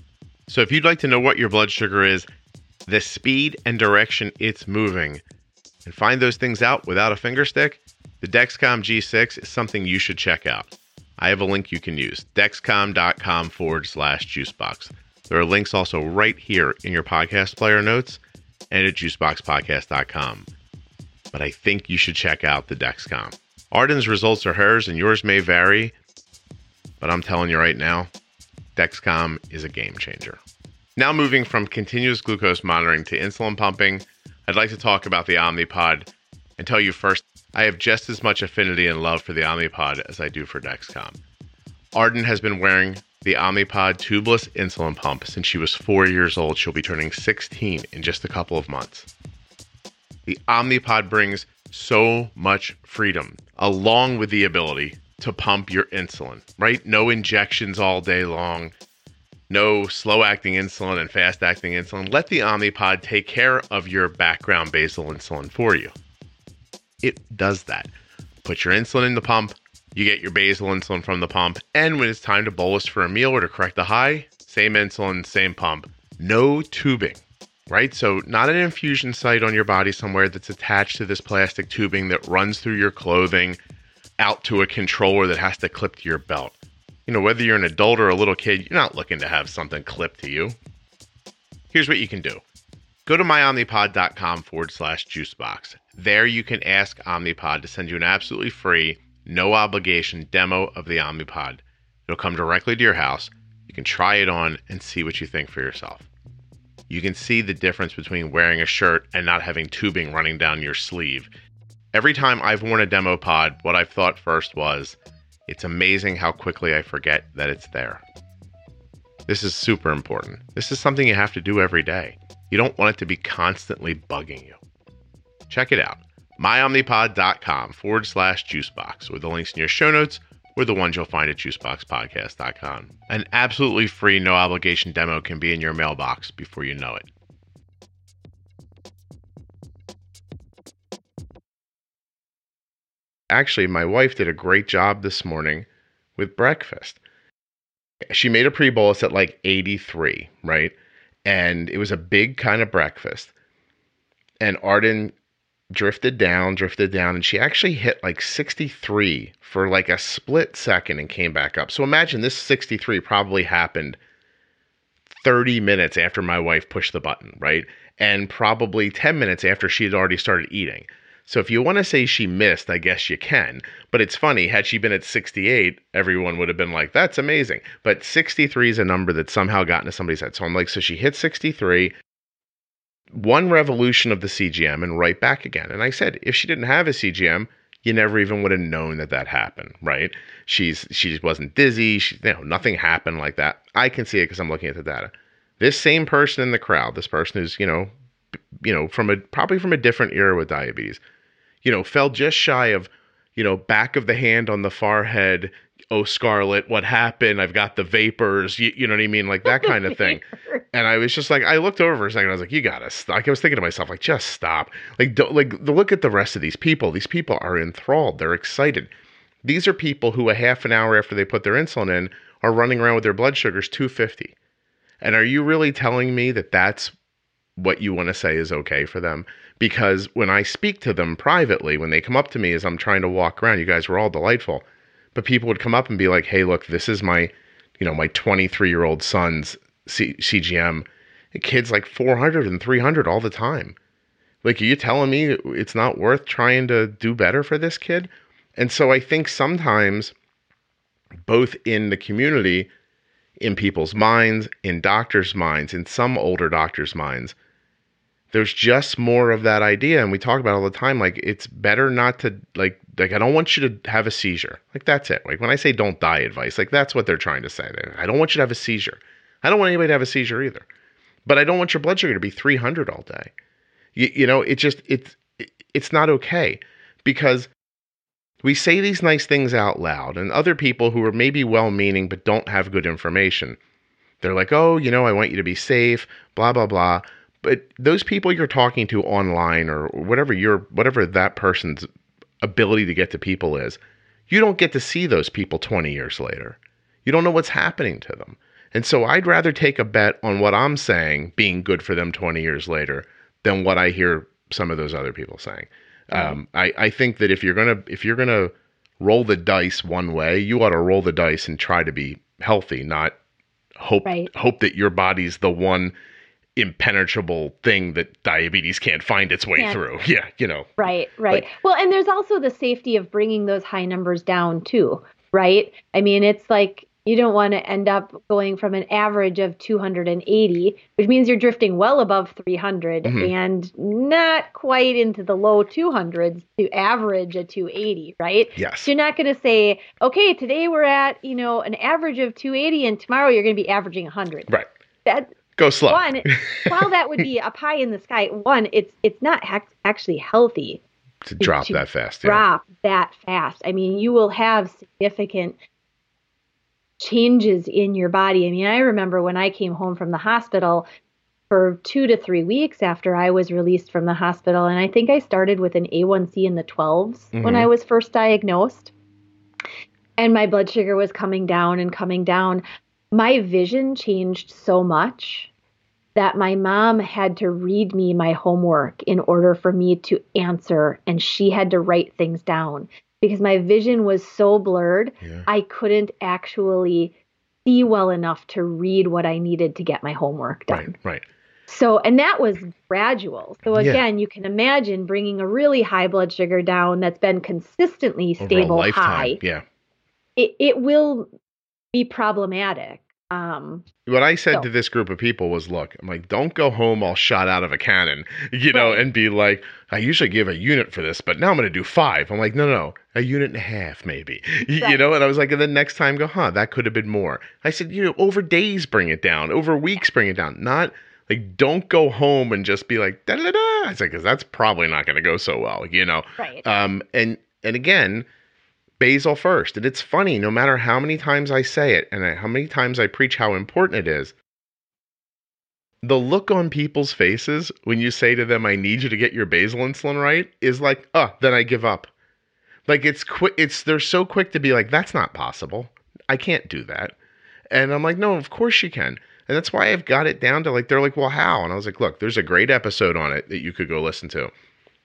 So if you'd like to know what your blood sugar is, the speed and direction it's moving, and find those things out without a finger stick, the Dexcom G six is something you should check out. I have a link you can use, dexcom.com forward slash juicebox. There are links also right here in your podcast player notes and at juice box podcast dot com. But I think you should check out the Dexcom. Arden's results are hers and yours may vary, but I'm telling you right now, Dexcom is a game changer. Now moving from continuous glucose monitoring to insulin pumping, I'd like to talk about the Omnipod and tell you first, I have just as much affinity and love for the Omnipod as I do for Dexcom. Arden has been wearing the Omnipod tubeless insulin pump since she was four years old. She'll be turning sixteen in just a couple of months. The Omnipod brings so much freedom, along with the ability to pump your insulin, right? No injections all day long, no slow-acting insulin and fast-acting insulin. Let the Omnipod take care of your background basal insulin for you. It does that. Put your insulin in the pump, you get your basal insulin from the pump, and when it's time to bolus for a meal or to correct a high, same insulin, same pump, no tubing, right? So not an infusion site on your body somewhere that's attached to this plastic tubing that runs through your clothing out to a controller that has to clip to your belt. You know, whether you're an adult or a little kid, you're not looking to have something clipped to you. Here's what you can do. Go to myomnipod.com forward slash juicebox. There you can ask Omnipod to send you an absolutely free, no obligation demo of the Omnipod. It'll come directly to your house. You can try it on and see what you think for yourself. You can see the difference between wearing a shirt and not having tubing running down your sleeve. Every time I've worn a demo pod, what I've thought first was, it's amazing how quickly I forget that it's there. This is super important. This is something you have to do every day. You don't want it to be constantly bugging you. Check it out. myomnipod.com forward slash juicebox with the links in your show notes or the ones you'll find at juice box podcast dot com. An absolutely free, no obligation demo can be in your mailbox before you know it. actually, my wife did a great job this morning with breakfast. She made a pre-bolus at like eighty-three, right? And it was a big kind of breakfast. And Arden drifted down, drifted down, and she actually hit like sixty-three for like a split second and came back up. So imagine this sixty-three probably happened thirty minutes after my wife pushed the button, right? And probably ten minutes after she had already started eating. So if you want to say she missed, I guess you can. But it's funny, had she been at sixty-eight, everyone would have been like, that's amazing. But sixty-three is a number that somehow got into somebody's head. So I'm like, so she hit sixty-three, one revolution of the C G M and right back again. And I said, if she didn't have a C G M, you never even would have known that that happened, right? She's She wasn't dizzy. She, you know, nothing happened like that. I can see it because I'm looking at the data. This same person in the crowd, this person who's, you know, you know, from a, probably from a different era with diabetes, you know, fell just shy of, you know, back of the hand on the forehead. Oh, Scarlett, what happened? I've got the vapors. You, you know what I mean? Like that kind of thing. And I was just like, I looked over for a second. I was like, you got to stop. Like, I was thinking to myself, like, just stop. Like, don't, like, look at the rest of these people. These people are enthralled. They're excited. These are people who a half an hour after they put their insulin in are running around with their blood sugars two fifty. And are you really telling me that that's what you want to say is okay for them? Because when I speak to them privately, when they come up to me as I'm trying to walk around, you guys were all delightful, but people would come up and be like, hey, look, this is my, you know, my twenty-three year old son's C- CGM. The kid's like four hundred and three hundred all the time. Like, are you telling me it's not worth trying to do better for this kid? And so I think sometimes both in the community, in people's minds, in doctors' minds, in some older doctors' minds, there's just more of that idea. And we talk about it all the time, like, it's better not to, like, like I don't want you to have a seizure. Like, that's it. Like, when I say don't die advice, like, that's what they're trying to say. I don't want you to have a seizure. I don't want anybody to have a seizure either. But I don't want your blood sugar to be three hundred all day. You, you know, it just, it's, it's not okay. Because we say these nice things out loud, and other people who are maybe well-meaning but don't have good information, they're like, oh, you know, I want you to be safe, blah, blah, blah. But those people you're talking to online or whatever your whatever that person's ability to get to people is, you don't get to see those people twenty years later. You don't know what's happening to them. And so I'd rather take a bet on what I'm saying being good for them twenty years later than what I hear some of those other people saying. Um, I, I think that if you're gonna if you're gonna roll the dice one way, you ought to roll the dice and try to be healthy, not hope right. hope that your body's the one impenetrable thing that diabetes can't find its way yeah. through. Yeah, you know. Right, right. Like, well, and there's also the safety of bringing those high numbers down too, right? I mean, it's like you don't want to end up going from an average of two hundred eighty, which means you're drifting well above three hundred mm-hmm. and not quite into the low two hundreds to average a two eighty, right? Yes. So you're not going to say, okay, today we're at, you know, an average of two eighty and tomorrow you're going to be averaging one hundred. Right. That, Go slow. One, while that would be a pie in the sky, one, it's it's not ha- actually healthy. To, to drop to that fast. Drop yeah. that fast. I mean, you will have significant changes in your body. I mean, I remember when I came home from the hospital for two to three weeks after I was released from the hospital. And I think I started with an A one C in the twelves mm-hmm. when I was first diagnosed. And my blood sugar was coming down and coming down. My vision changed so much that my mom had to read me my homework in order for me to answer. And she had to write things down. Because my vision was so blurred, yeah. I couldn't actually see well enough to read what I needed to get my homework done. Right, right. So, and that was gradual. So again, yeah. you can imagine bringing a really high blood sugar down that's been consistently stable high. Yeah. It, it will be problematic. Um, what I said so. to this group of people was, look, I'm like, don't go home all shot out of a cannon, you know, right. and be like, I usually give a unit for this, but now I'm going to do five. I'm like, no, no, no, a unit and a half maybe, exactly. you know? And I was like, and then next time go, huh, that could have been more. I said, you know, over days, bring it down, over weeks, bring it down. Not like, don't go home and just be like, da da da. I said, because that's probably not going to go so well, you know? Right. Um, and, and again, basal first. And it's funny, no matter how many times I say it and I, how many times I preach how important it is, the look on people's faces when you say to them, I need you to get your basal insulin right, is like, oh, then I give up. Like it's quick. It's they're so quick to be like, that's not possible. I can't do that. And I'm like, no, of course you can. And that's why I've got it down to like, they're like, well, how? And I was like, look, there's a great episode on it that you could go listen to.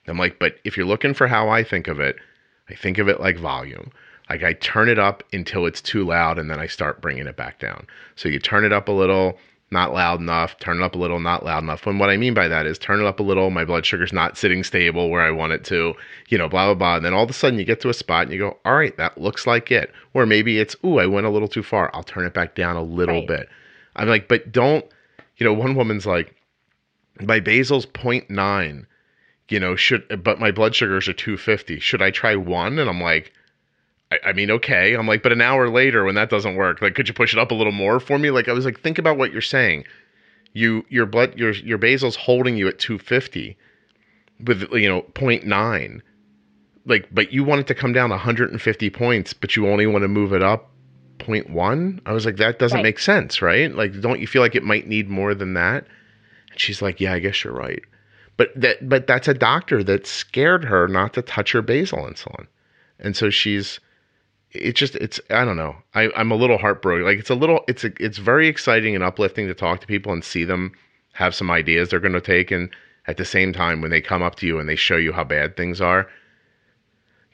I'm like, but if you're looking for how I think of it, I think of it like volume. Like I turn it up until it's too loud and then I start bringing it back down. So you turn it up a little, not loud enough, turn it up a little, not loud enough. And what I mean by that is turn it up a little, my blood sugar's not sitting stable where I want it to, you know, blah, blah, blah. And then all of a sudden you get to a spot and you go, all right, that looks like it. Or maybe it's, ooh, I went a little too far. I'll turn it back down a little right. bit. I'm like, but don't, you know, one woman's like, my basal's zero point nine, you know, should, but my blood sugars are two fifty. Should I try one? And I'm like, I, I mean, okay. I'm like, but an hour later when that doesn't work, like, could you push it up a little more for me? Like, I was like, think about what you're saying. You, your blood, your, your basal's holding you at two fifty with, you know, zero point nine. Like, but you want it to come down one hundred fifty points, but you only want to move it up zero point one. I was like, that doesn't right. make sense, right? Like, don't you feel like it might need more than that? And she's like, yeah, I guess you're right. But that, but that's a doctor that scared her not to touch her basal insulin. And so she's, it just, it's, I don't know. I, I'm a little heartbroken. Like it's a little, it's, a, it's very exciting and uplifting to talk to people and see them have some ideas they're going to take. And at the same time, when they come up to you and they show you how bad things are,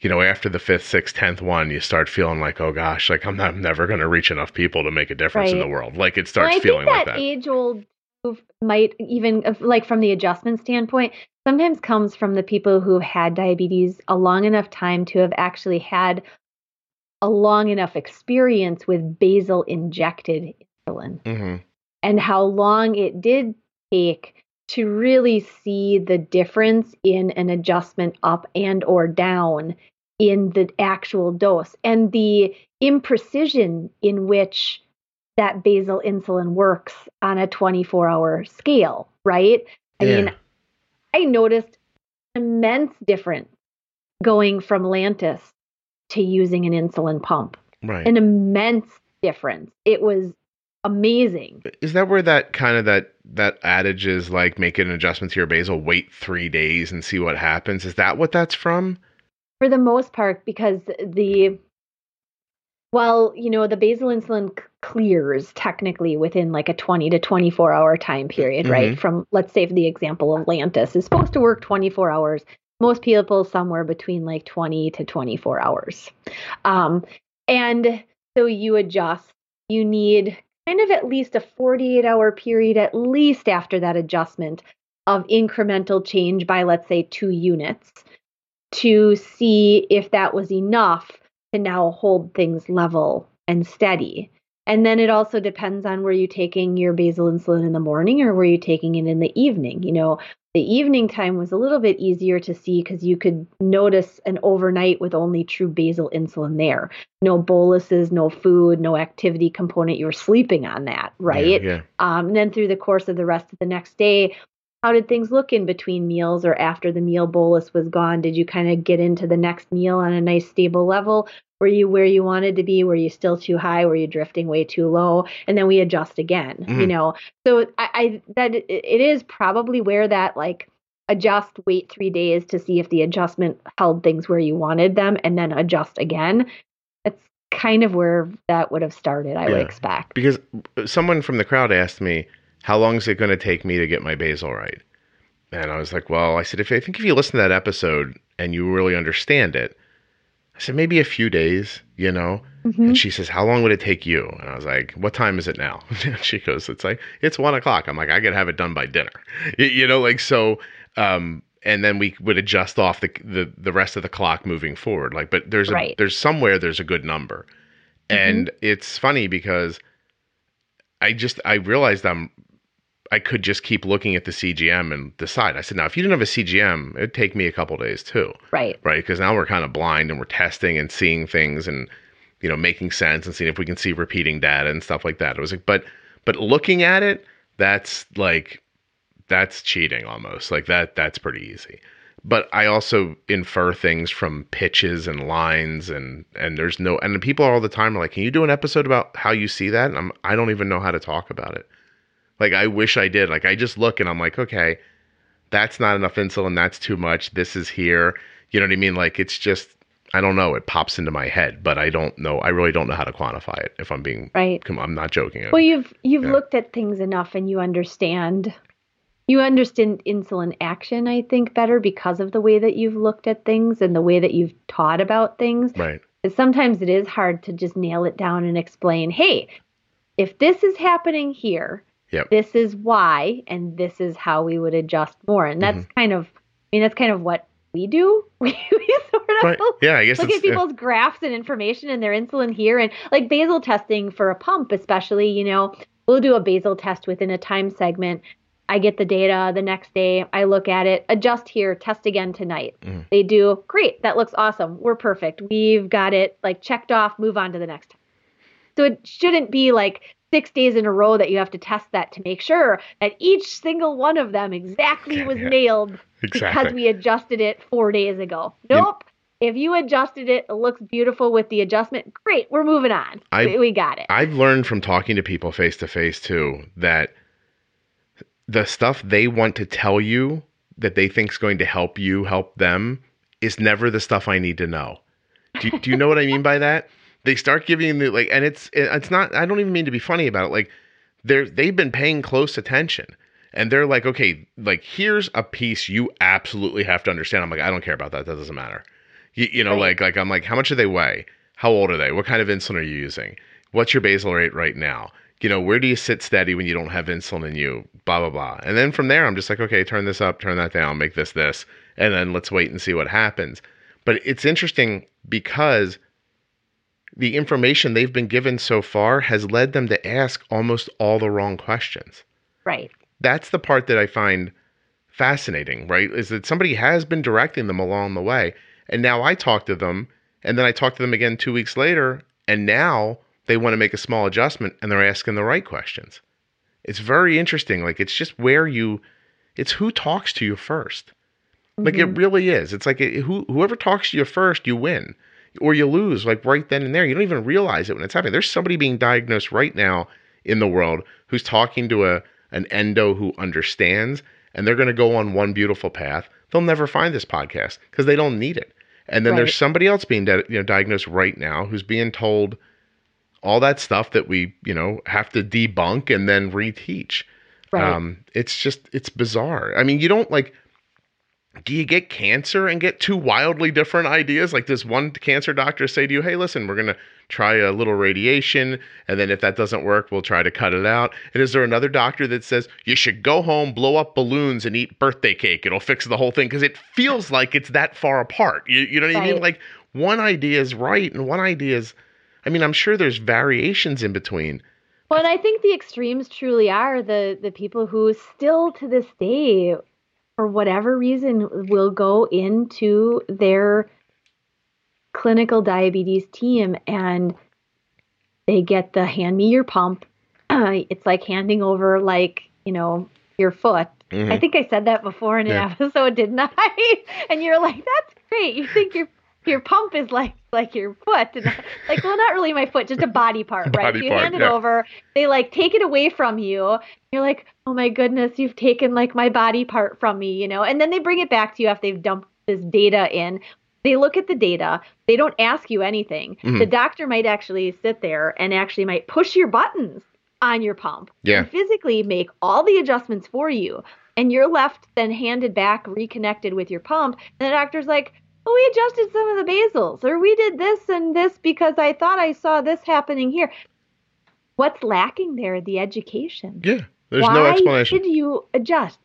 you know, after the fifth, sixth, tenth one, you start feeling like, oh gosh, like I'm, not, I'm never going to reach enough people to make a difference right. in the world. Like it starts well, I feeling think that like that. Age old might even like from the adjustment standpoint sometimes comes from the people who had diabetes a long enough time to have actually had a long enough experience with basal injected insulin mm-hmm. and how long it did take to really see the difference in an adjustment up and or down in the actual dose and the imprecision in which that basal insulin works on a twenty-four hour scale, right? I yeah. mean, I noticed immense difference going from Lantus to using an insulin pump. Right. An immense difference. It was amazing. Is that where that kind of that that adage is like make an adjustment to your basal, wait three days and see what happens? Is that what that's from? For the most part, because the Well, you know, the basal insulin c- clears technically within like a twenty to twenty-four hour time period, mm-hmm. right? From, let's say, for the example of Lantus, is supposed to work twenty-four hours. Most people somewhere between like twenty to twenty-four hours. Um, and so you adjust. You need kind of at least a forty-eight hour period, at least after that adjustment of incremental change by, let's say, two units to see if that was enough to now hold things level and steady. And then it also depends on were you taking your basal insulin in the morning or were you taking it in the evening? You know, the evening time was a little bit easier to see because you could notice an overnight with only true basal insulin there. No boluses, no food, no activity component. You were sleeping on that, right? Yeah, yeah. Um, and then through the course of the rest of the next day, how did things look in between meals or after the meal bolus was gone? Did you kind of get into the next meal on a nice stable level? Were you where you wanted to be? Were you still too high? Were you drifting way too low? And then we adjust again, mm-hmm. you know? So I, I that it is probably where that like adjust, wait three days to see if the adjustment held things where you wanted them and then adjust again. That's kind of where that would have started, I yeah. would expect. Because someone from the crowd asked me, how long is it going to take me to get my basal right? And I was like, well, I said, if I think if you listen to that episode and you really understand it, I said, maybe a few days, you know? Mm-hmm. And she says, how long would it take you? And I was like, what time is it now? And she goes, it's like, it's one o'clock. I'm like, I got to have it done by dinner. You know, like, so, um, and then we would adjust off the, the, the rest of the clock moving forward. Like, but there's, right. a, there's somewhere there's a good number. Mm-hmm. And it's funny because I just, I realized I'm, I could just keep looking at the C G M and decide. I said, now, if you didn't have a C G M, it'd take me a couple days too. Right. Right. Because now we're kind of blind and we're testing and seeing things and, you know, making sense and seeing if we can see repeating data and stuff like that. It was like, but, but looking at it, that's like, that's cheating almost. Like that, that's pretty easy. But I also infer things from pitches and lines and, and there's no, and the people all the time are like, can you do an episode about how you see that? And I'm, I don't even know how to talk about it. Like, I wish I did. Like, I just look and I'm like, okay, that's not enough insulin. That's too much. This is here. You know what I mean? Like, it's just, I don't know. It pops into my head, but I don't know. I really don't know how to quantify it. If I'm being right, I'm not joking. Well, you've you've yeah. looked at things enough, and you understand you understand insulin action, I think, better because of the way that you've looked at things and the way that you've taught about things. Right. Sometimes it is hard to just nail it down and explain, hey, if this is happening here, yep. this is why, and this is how we would adjust more. And that's mm-hmm. kind of, I mean, that's kind of what we do. we sort of right. yeah, I guess look at people's yeah. graphs and information and their insulin here. And like basal testing for a pump, especially, you know, we'll do a basal test within a time segment. I get the data the next day. I look at it, adjust here, test again tonight. Mm. They do great. That looks awesome. We're perfect. We've got it like checked off, move on to the next time. So it shouldn't be like six days in a row that you have to test that to make sure that each single one of them exactly yeah, was yeah. nailed exactly. because we adjusted it four days ago. Nope. Yeah. If you adjusted it, it looks beautiful with the adjustment. Great. We're moving on. I've, we got it. I've learned from talking to people face to face too, that the stuff they want to tell you that they think is going to help you help them is never the stuff I need to know. Do, do you know what I mean by that? They start giving the like, and it's, it's not, I don't even mean to be funny about it. Like they're, they've been paying close attention and they're like, okay, like here's a piece you absolutely have to understand. I'm like, I don't care about that. That doesn't matter. You, you know, right. like, like, I'm like, how much do they weigh? How old are they? What kind of insulin are you using? What's your basal rate right now? You know, where do you sit steady when you don't have insulin in you, blah, blah, blah. And then from there, I'm just like, okay, turn this up, turn that down, make this, this, and then let's wait and see what happens. But it's interesting because the information they've been given so far has led them to ask almost all the wrong questions. Right. That's the part that I find fascinating, right? Is that somebody has been directing them along the way. And now I talk to them and then I talk to them again two weeks later. And now they want to make a small adjustment and they're asking the right questions. It's very interesting. Like it's just where you, it's who talks to you first. Mm-hmm. Like it really is. It's like it, who, whoever talks to you first, you win or you lose like right then and there. You don't even realize it when it's happening. There's somebody being diagnosed right now in the world who's talking to a an endo who understands, and they're going to go on one beautiful path. They'll never find this podcast because they don't need it. And then right. there's somebody else being di- you know, diagnosed right now who's being told all that stuff that we, you know, have to debunk and then reteach. Right. Um, it's just, it's bizarre. I mean, you don't like, do you get cancer and get two wildly different ideas? Like does one cancer doctor say to you, hey, listen, we're going to try a little radiation. And then if that doesn't work, we'll try to cut it out. And is there another doctor that says you should go home, blow up balloons and eat birthday cake? It'll fix the whole thing. Cause it feels like it's that far apart. You, you know what right. I mean? Like one idea is right. And one idea is, I mean, I'm sure there's variations in between. Well, and I think the extremes truly are the the people who still to this day, for whatever reason, will go into their clinical diabetes team and they get the hand me your pump. It's like handing over like, you know, your foot. Mm-hmm. I think I said that before in yeah. an episode, didn't I? And you're like, that's great. You think you're Your pump is like like your foot. And like, well, not really my foot, just a body part, body right? You part, hand it yeah. over. They like take it away from you. You're like, oh my goodness, you've taken like my body part from me, you know? And then they bring it back to you after they've dumped this data in. They look at the data. They don't ask you anything. Mm-hmm. The doctor might actually sit there and actually might push your buttons on your pump. Yeah. And physically make all the adjustments for you. And you're left then handed back, reconnected with your pump. And the doctor's like, well, we adjusted some of the basals, or we did this and this because I thought I saw this happening here. What's lacking there? The education. Yeah, there's Why no explanation. Why did you adjust?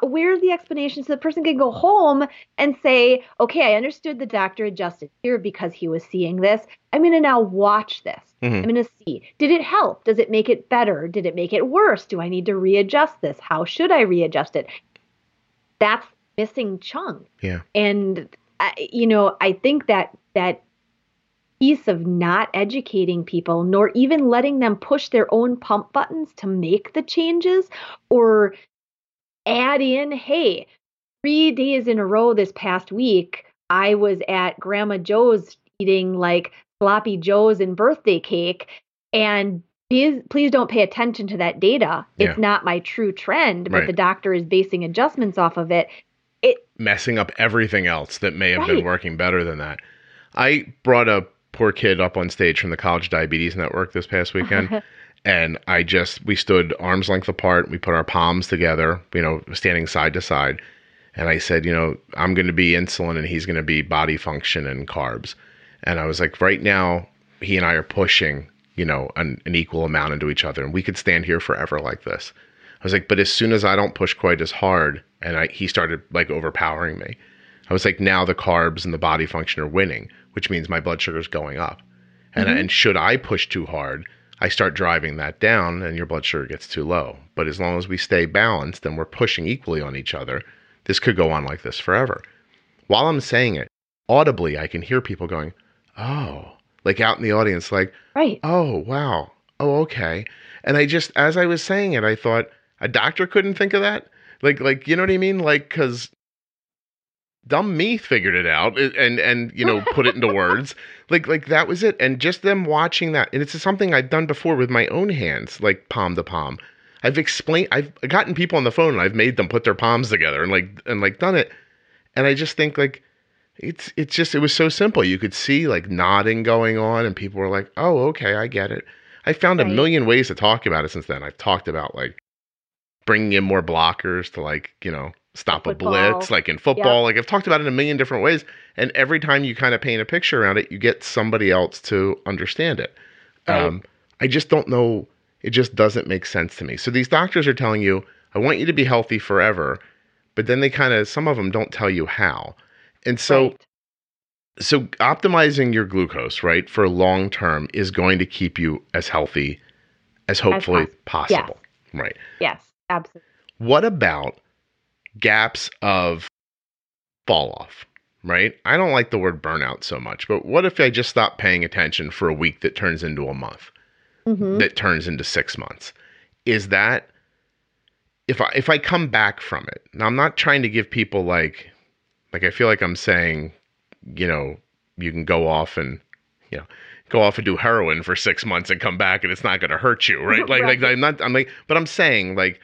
Where's the explanation? So the person can go home and say, okay, I understood the doctor adjusted here because he was seeing this. I'm going to now watch this. Mm-hmm. I'm going to see, did it help? Does it make it better? Did it make it worse? Do I need to readjust this? How should I readjust it? That's missing chunk. Yeah. And I, you know, I think that that piece of not educating people, nor even letting them push their own pump buttons to make the changes or add in, hey, three days in a row this past week, I was at Grandma Joe's eating like sloppy Joe's and birthday cake. And please, please don't pay attention to that data. Yeah. It's not my true trend, but right. the doctor is basing adjustments off of it. It, messing up everything else that may have right. been working better than that. I brought a poor kid up on stage from the College Diabetes Network this past weekend. And I just, we stood arm's length apart. We put our palms together, you know, standing side to side. And I said, you know, I'm going to be insulin and he's going to be body function and carbs. And I was like, right now, he and I are pushing, you know, an, an equal amount into each other. And we could stand here forever like this. I was like, but as soon as I don't push quite as hard, and I, he started like overpowering me, I was like, now the carbs and the body function are winning, which means my blood sugar is going up. And, mm-hmm. and should I push too hard, I start driving that down and your blood sugar gets too low. But as long as we stay balanced and we're pushing equally on each other, this could go on like this forever. While I'm saying it, audibly, I can hear people going, oh, like out in the audience, like, right. oh, wow, oh, okay. And I just, as I was saying it, I thought, a doctor couldn't think of that? Like, like you know what I mean? Like, because dumb me figured it out and, and you know, put it into words. Like, like that was it. And just them watching that, and it's something I've done before with my own hands, like palm to palm. I've explained, I've gotten people on the phone and I've made them put their palms together and like, and like done it. And I just think like, it's, it's just, it was so simple. You could see like nodding going on and people were like, oh, okay, I get it. I found right. a million ways to talk about it since then. I've talked about like bringing in more blockers to like, you know, stop football. a blitz, like in football. Yep. Like I've talked about it a million different ways. And every time you kind of paint a picture around it, you get somebody else to understand it. Right. Um, I just don't know. It just doesn't make sense to me. So these doctors are telling you, I want you to be healthy forever. But then they kind of, some of them don't tell you how. And so, right. so optimizing your glucose, right, for long term is going to keep you as healthy as hopefully as poss- possible. Yes. Right. Yes, absolutely. What about gaps of fall off, right? I don't like the word burnout so much, but what if I just stop paying attention for a week that turns into a month, mm-hmm. that turns into six months? Is that, if I, if I come back from it, now I'm not trying to give people like, like I feel like I'm saying, you know, you can go off and, you know, go off and do heroin for six months and come back and it's not going to hurt you, right? Like, right. like I'm not, I'm like, but I'm saying like,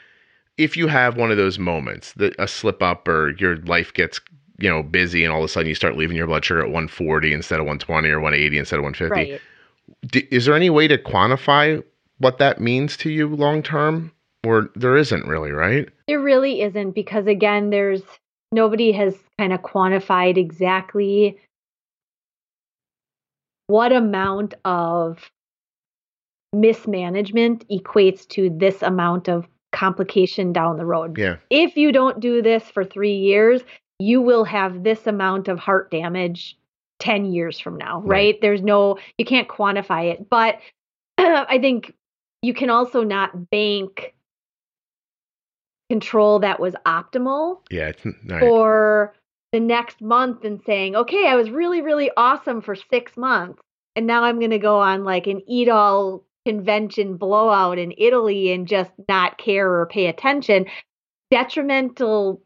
if you have one of those moments, that a slip up or your life gets, you know, busy and all of a sudden you start leaving your blood sugar at one forty instead of one twenty or one eighty instead of one fifty. Right. D- is there any way to quantify what that means to you long term? Or there isn't really, right? There really isn't, because again, there's nobody has kind of quantified exactly what amount of mismanagement equates to this amount of complication down the road. Yeah. If you don't do this for three years, you will have this amount of heart damage ten years from now, right? right? There's no, you can't quantify it, but I think you can also not bank control that was optimal yeah, it's not for the next month and saying, okay, I was really, really awesome for six months. And now I'm going to go on like an eat all convention blowout in Italy and just not care or pay attention. Detrimental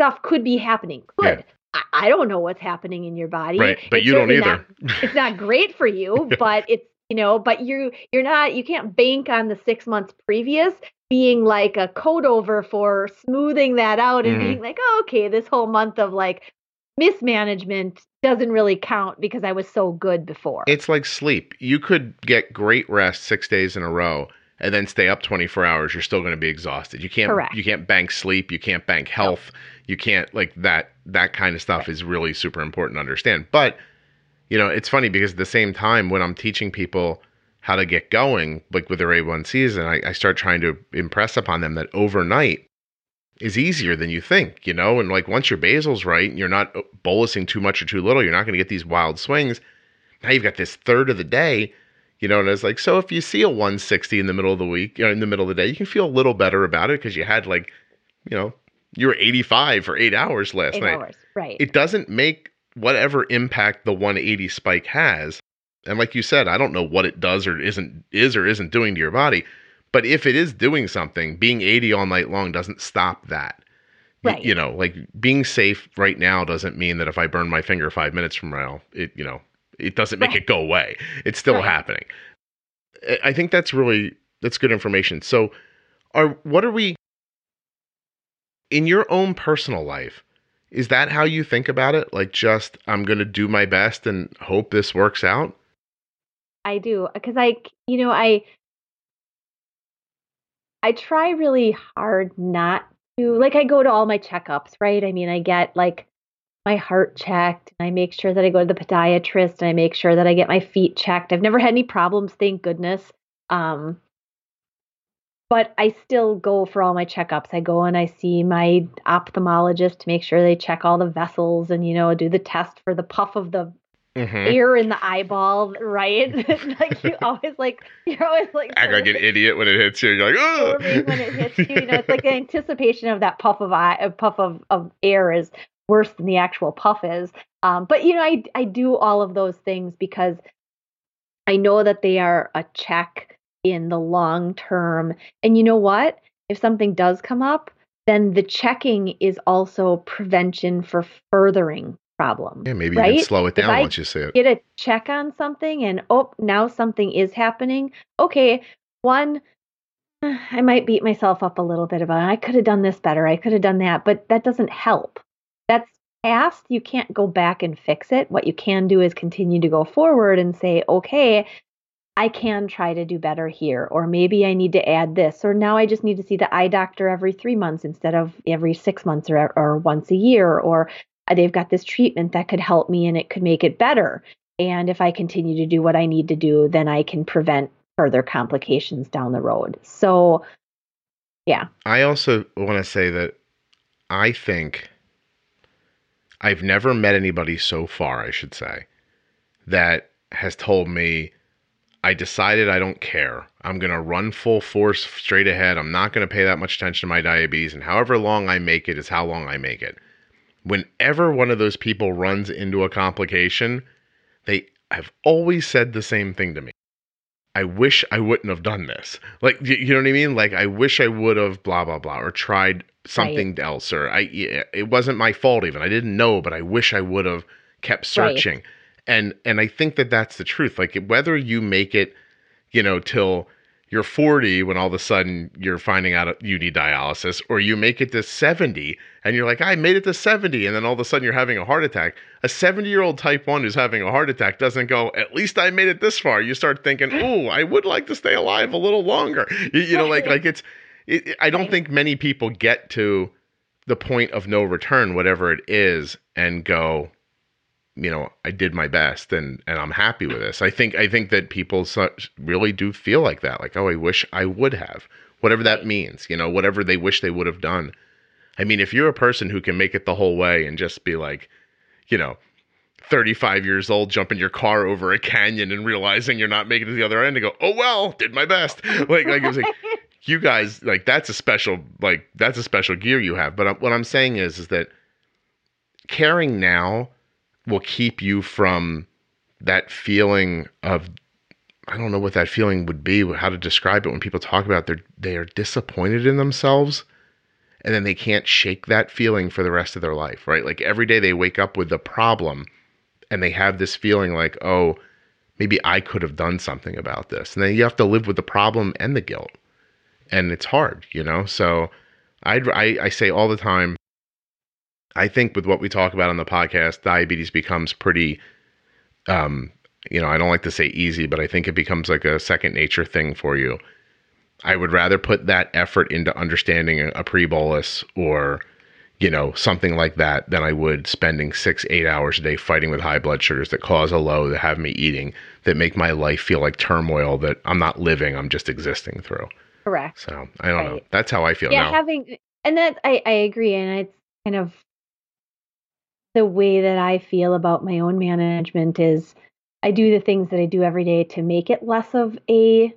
stuff could be happening. Could. Yeah. I, I don't know what's happening in your body. Right. But it's you don't either. Not, it's not great for you, but it's, you know, but you, you're not, you can't bank on the six months previous being like a coat over for smoothing that out and mm. being like, oh, okay, this whole month of like mismanagement doesn't really count because I was so good before. It's like sleep. You could get great rest six days in a row and then stay up twenty-four hours. You're still going to be exhausted. You can't, Correct. You can't bank sleep. You can't bank health. No. You can't like that, that kind of stuff right. is really super important to understand. But you know, it's funny because at the same time when I'm teaching people how to get going, like with their A one Cs, and I, I start trying to impress upon them that overnight is easier than you think, you know? And like once your basal's right and you're not bolusing too much or too little, you're not going to get these wild swings. Now you've got this third of the day, you know, and it's like, so if you see a one sixty in the middle of the week, you know, in the middle of the day, you can feel a little better about it because you had like, you know, you were eighty-five for eight hours last eight night. Hours, right. It doesn't make whatever impact the one eighty spike has. And like you said, I don't know what it does or isn't is or isn't doing to your body. But if it is doing something, being eighty all night long doesn't stop that. Right. You, you know, like being safe right now doesn't mean that if I burn my finger five minutes from now, it, you know, it doesn't make right. it go away. It's still right. happening. I think that's really, that's good information. So are, what are we, in your own personal life, Is that how you think about it? Like, just, I'm going to do my best and hope this works out? I do. Because I, you know, I, I try really hard not to, like, I go to all my checkups, right? I mean, I get like my heart checked, and I make sure that I go to the podiatrist, and I make sure that I get my feet checked. I've never had any problems, thank goodness. Um, But I still go for all my checkups. I go and I see my ophthalmologist to make sure they check all the vessels and, you know, do the test for the puff of the mm-hmm. air in the eyeball, right? Like you always like, you're always like. Act like an idiot when it hits you. You're like, oh. When it hits you, you know, it's like the anticipation of that puff of eye, a puff of, of air is worse than the actual puff is. Um, but, you know, I, I do all of those things because I know that they are a check in the long term. And you know what? If something does come up, then the checking is also prevention for furthering problems. Yeah, maybe right? You can slow it down once you see it. Get a check on something and, oh, now something is happening. Okay, one, I might beat myself up a little bit about it. I could have done this better. I could have done that. But that doesn't help. That's past. You can't go back and fix it. What you can do is continue to go forward and say, okay, I can try to do better here, or maybe I need to add this, or now I just need to see the eye doctor every three months instead of every six months or, or once a year, or they've got this treatment that could help me and it could make it better. And if I continue to do what I need to do, then I can prevent further complications down the road. So, yeah. I also want to say that I think I've never met anybody so far, I should say, that has told me, I decided I don't care. I'm going to run full force straight ahead. I'm not going to pay that much attention to my diabetes. And however long I make it is how long I make it. Whenever one of those people runs into a complication, they have always said the same thing to me. I wish I wouldn't have done this. Like, you know what I mean? Like, I wish I would have blah, blah, blah, or tried something right. else. Or I, it wasn't my fault even. I didn't know, but I wish I would have kept searching. Right. And and I think that that's the truth. Like, whether you make it, you know, till you're forty when all of a sudden you're finding out you need dialysis, or you make it to seventy and you're like, I made it to seventy. And then all of a sudden you're having a heart attack. A seventy-year-old type one who's having a heart attack doesn't go, at least I made it this far. You start thinking, oh, I would like to stay alive a little longer. You, you know, like like it's it, I don't think many people get to the point of no return, whatever it is, and go, you know, I did my best and, and I'm happy with this. I think, I think that people really do feel like that. Like, oh, I wish I would have, whatever that means, you know, whatever they wish they would have done. I mean, if you're a person who can make it the whole way and just be like, you know, thirty-five years old, jumping your car over a canyon and realizing you're not making it to the other end and go, oh, well, did my best. Like, like it was like, you guys, like, that's a special, like, that's a special gear you have. But I, what I'm saying is, is that caring now will keep you from that feeling of, I don't know what that feeling would be, how to describe it when people talk about they're, they are disappointed in themselves, and then they can't shake that feeling for the rest of their life, right? Like, every day they wake up with the problem and they have this feeling like, oh, maybe I could have done something about this. And then you have to live with the problem and the guilt, and it's hard, you know? So I'd, I, I say all the time, I think with what we talk about on the podcast, diabetes becomes pretty, um, you know, I don't like to say easy, but I think it becomes like a second nature thing for you. I would rather put that effort into understanding a, a pre-bolus or, you know, something like that than I would spending six, eight hours a day fighting with high blood sugars that cause a low, that have me eating, that make my life feel like turmoil, that I'm not living, I'm just existing through. Correct. So I don't right. know. That's how I feel yeah, now. Yeah, having, and that, I, I agree. And it's kind of, the way that I feel about my own management is I do the things that I do every day to make it less of a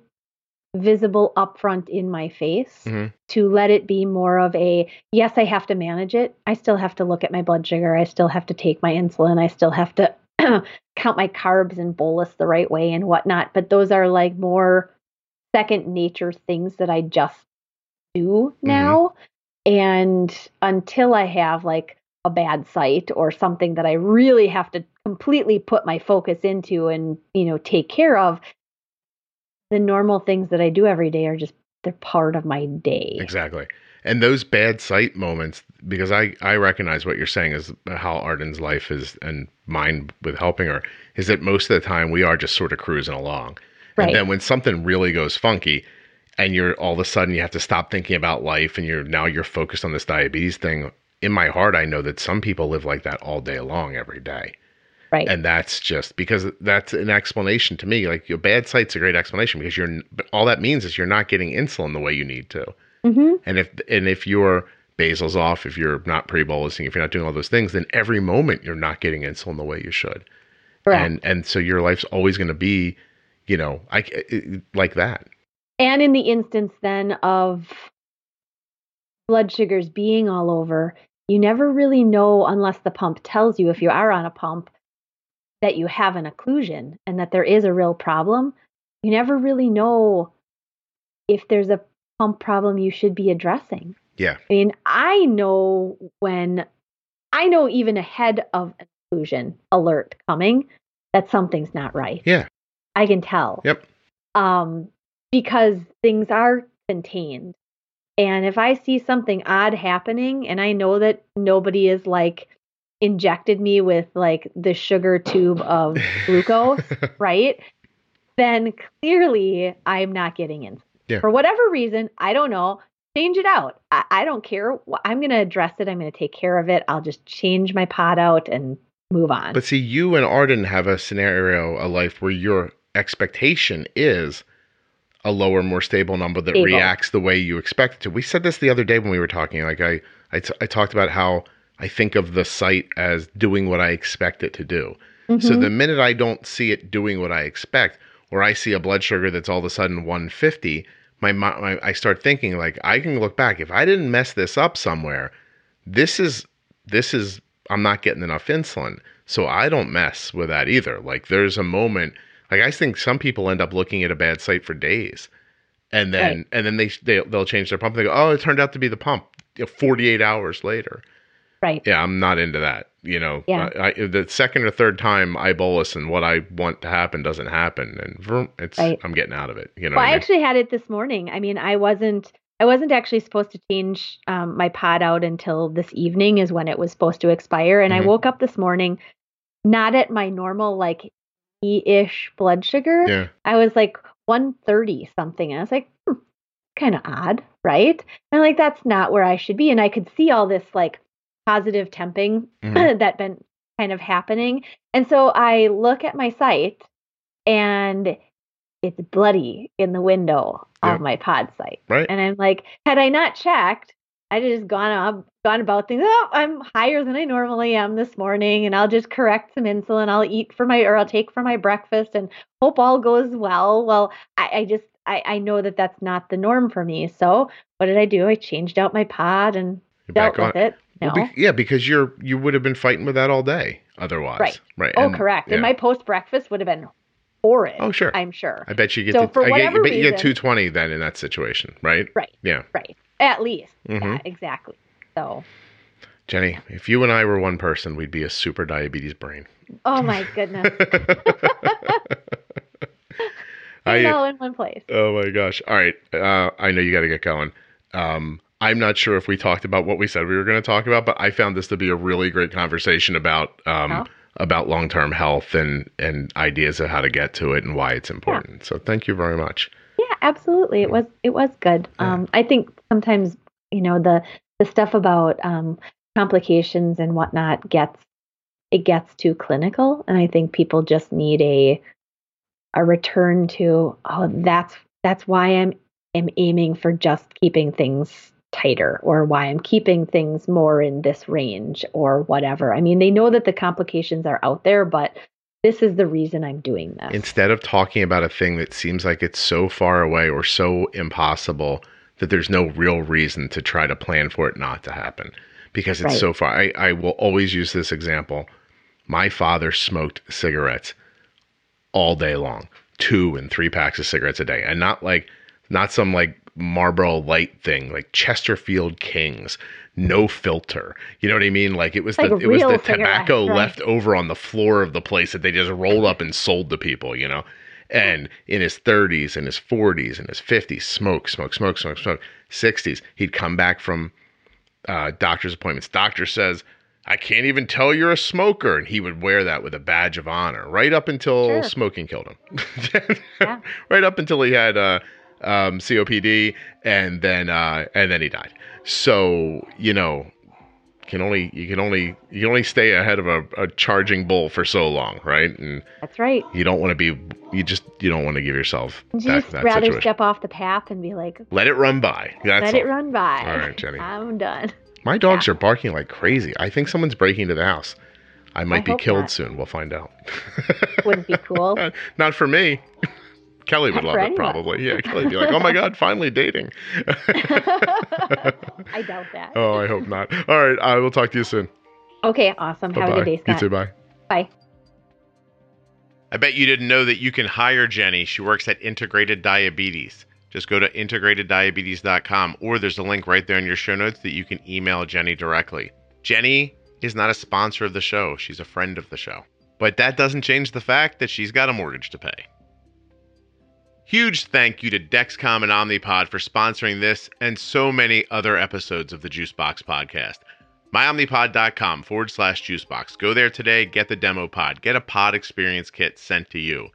visible upfront in my face, mm-hmm. to let it be more of a, yes, I have to manage it. I still have to look at my blood sugar. I still have to take my insulin. I still have to count my carbs and bolus the right way and whatnot. But those are like more second nature things that I just do now. Mm-hmm. And until I have like a bad site or something that I really have to completely put my focus into and, you know, take care of, the normal things that I do every day are just, they're part of my day. Exactly. And those bad sight moments, because I, I recognize what you're saying is how Arden's life is and mine with helping her, is that most of the time we are just sort of cruising along. Right. And then when something really goes funky and you're all of a sudden you have to stop thinking about life and you're now you're focused on this diabetes thing. In my heart, I know that some people live like that all day long, every day. Right. And that's just because that's an explanation to me. Like your bad sight's a great explanation because you're, but all that means is you're not getting insulin the way you need to. Mm-hmm. And if, and if your basal's off, if you're not pre-bolusing, if you're not doing all those things, then every moment you're not getting insulin the way you should. Correct. And, and so your life's always going to be, you know, I, it, like that. And in the instance then of blood sugars being all over, you never really know unless the pump tells you, if you are on a pump, that you have an occlusion and that there is a real problem. You never really know if there's a pump problem you should be addressing. Yeah. I mean, I know when, I know even ahead of an occlusion alert coming, that something's not right. Yeah. I can tell. Yep. Um, because things are contained. And if I see something odd happening and I know that nobody is like, injected me with like the sugar tube of glucose, right? Then clearly I'm not getting in. Yeah. For whatever reason, I don't know, change it out. I, I don't care. I'm going to address it. I'm going to take care of it. I'll just change my pod out and move on. But see, you and Arden have a scenario, a life where your expectation is a lower, more stable number that stable. reacts the way you expect it to. We said this the other day when we were talking, like I, I, t- I talked about how I think of the site as doing what I expect it to do. Mm-hmm. So the minute I don't see it doing what I expect, or I see a blood sugar that's all of a sudden one fifty, my, my I start thinking like, I can look back. If I didn't mess this up somewhere, this is, this is, I'm not getting enough insulin. So I don't mess with that either. Like there's a moment, like I think some people end up looking at a bad site for days and then, right. and then they, they, they'll change their pump. They go, oh, it turned out to be the pump, you know, forty-eight hours later. Right. Yeah, I'm not into that. You know, yeah. I, I, the second or third time I bolus and what I want to happen doesn't happen, and vroom, it's right. I'm getting out of it. You know, well, I mean? actually had it this morning. I mean, I wasn't I wasn't actually supposed to change um, my pod out until this evening is when it was supposed to expire, and mm-hmm. I woke up this morning not at my normal like E-ish blood sugar. Yeah. I was like one thirty something, and I was like, hmm, kind of odd, right? And like that's not where I should be, and I could see all this like positive temping mm-hmm. that been kind of happening. And so I look at my site and it's bloody in the window yep. of my pod site. Right. And I'm like, had I not checked, I'd have just gone up, gone about things. Oh, I'm higher than I normally am this morning. And I'll just correct some insulin. I'll eat for my, or I'll take for my breakfast and hope all goes well. Well, I, I just, I, I know that that's not the norm for me. So what did I do? I changed out my pod and You're dealt back with on. it. No. Well, be, yeah, because you're you would have been fighting with that all day otherwise. Right. Right. Oh, and, correct. Yeah. And my post breakfast would have been horrid. Oh, sure. I'm sure. I bet you get so to, for I whatever get, reason, you get two twenty then in that situation, right? Right. Yeah. Right. At least. Mm-hmm. Yeah, exactly. So, Jenny, yeah. if you and I were one person, we'd be a super diabetes brain. Oh my goodness. I, all in one place. Oh my gosh. All right. Uh, I know you got to get going. Um, I'm not sure if we talked about what we said we were going to talk about, but I found this to be a really great conversation about um, oh. about long-term health and, and ideas of how to get to it and why it's important. Yeah. So thank you very much. Yeah, absolutely. It was it was good. Yeah. Um, I think sometimes, you know, the the stuff about um, complications and whatnot gets it gets too clinical, and I think people just need a a return to oh that's that's why I'm am aiming for just keeping things tighter, or why I'm keeping things more in this range or whatever. I mean, they know that the complications are out there, but this is the reason I'm doing this. Instead of talking about a thing that seems like it's so far away or so impossible that there's no real reason to try to plan for it not to happen because it's right. so far. I, I will always use this example. My father smoked cigarettes all day long, two and three packs of cigarettes a day. And not like, not some like Marlboro Light thing, like Chesterfield Kings, no filter. You know what I mean? Like it was like the it was the tobacco right. left over on the floor of the place that they just rolled up and sold to people, you know? And in his thirties and his forties and his fifties, smoke, smoke, smoke, smoke, smoke. sixties, he'd come back from uh, doctor's appointments. Doctor says, I can't even tell you're a smoker. And he would wear that with a badge of honor right up until sure. smoking killed him. yeah. Right up until he had uh, um, C O P D and then uh, and then he died. So, you know, can only you can only you can only stay ahead of a, a charging bull for so long, right? And that's right. You don't want to be you just you don't want to give yourself that, you just that rather situation. Step off the path and be like, let it run by. That's let all. it run by. All right, Jenny. I'm done. My dogs yeah. are barking like crazy. I think someone's breaking into the house. I might I be killed not. soon. We'll find out. Wouldn't be cool. Not for me. Kelly would Not love it, anyone. probably. Yeah, Kelly would be like, oh, my God, finally dating. I doubt that. Oh, I hope not. All right, I will talk to you soon. Okay, awesome. Bye-bye. Have a good day, Scott. You too, bye. Bye. I bet you didn't know that you can hire Jenny. She works at Integrated Diabetes. Just go to integrated diabetes dot com, or there's a link right there in your show notes that you can email Jenny directly. Jenny is not a sponsor of the show. She's a friend of the show. But that doesn't change the fact that she's got a mortgage to pay. Huge thank you to Dexcom and Omnipod for sponsoring this and so many other episodes of the Juice Box Podcast. my omnipod dot com forward slash juicebox. Go there today, get the demo pod, get a pod experience kit sent to you,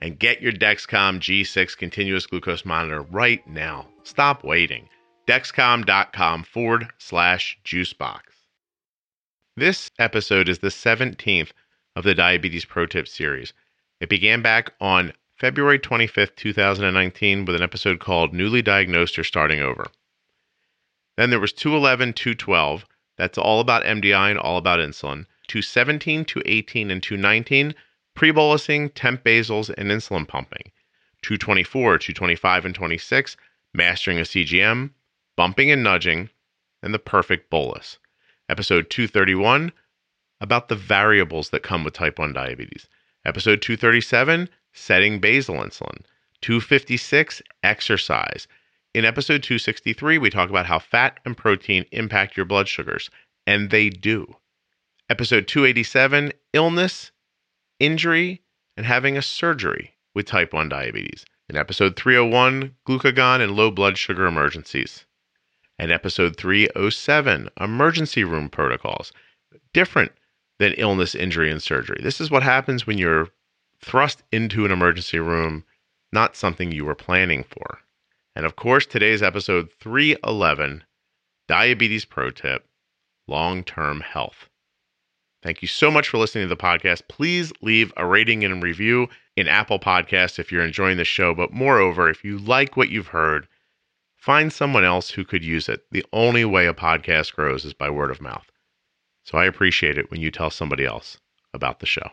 and get your Dexcom G six continuous glucose monitor right now. Stop waiting. Dexcom dot com forward slash juicebox. This episode is the seventeenth of the Diabetes Pro Tip series. It began back on February twenty-fifth, two thousand nineteen, with an episode called Newly Diagnosed or Starting Over. Then there was two eleven, two twelve. That's all about M D I and all about insulin. two seventeen, two eighteen, and two nineteen, pre-bolusing, temp basals, and insulin pumping. two twenty-four, two twenty-five, and twenty-six, mastering a C G M, bumping and nudging, and the perfect bolus. Episode two thirty-one, about the variables that come with type one diabetes. Episode two thirty-seven, setting basal insulin. two fifty-six, exercise. In episode two sixty-three, we talk about how fat and protein impact your blood sugars, and they do. Episode two eighty-seven, illness, injury, and having a surgery with type one diabetes. In episode three oh one, glucagon and low blood sugar emergencies. And episode three oh seven, emergency room protocols. Different than illness, injury, and surgery. This is what happens when you're thrust into an emergency room, not something you were planning for. And of course, today's episode three eleven, Diabetes Pro Tip, Long-Term Health. Thank you so much for listening to the podcast. Please leave a rating and review in Apple Podcasts if you're enjoying the show. But moreover, if you like what you've heard, find someone else who could use it. The only way a podcast grows is by word of mouth. So I appreciate it when you tell somebody else about the show.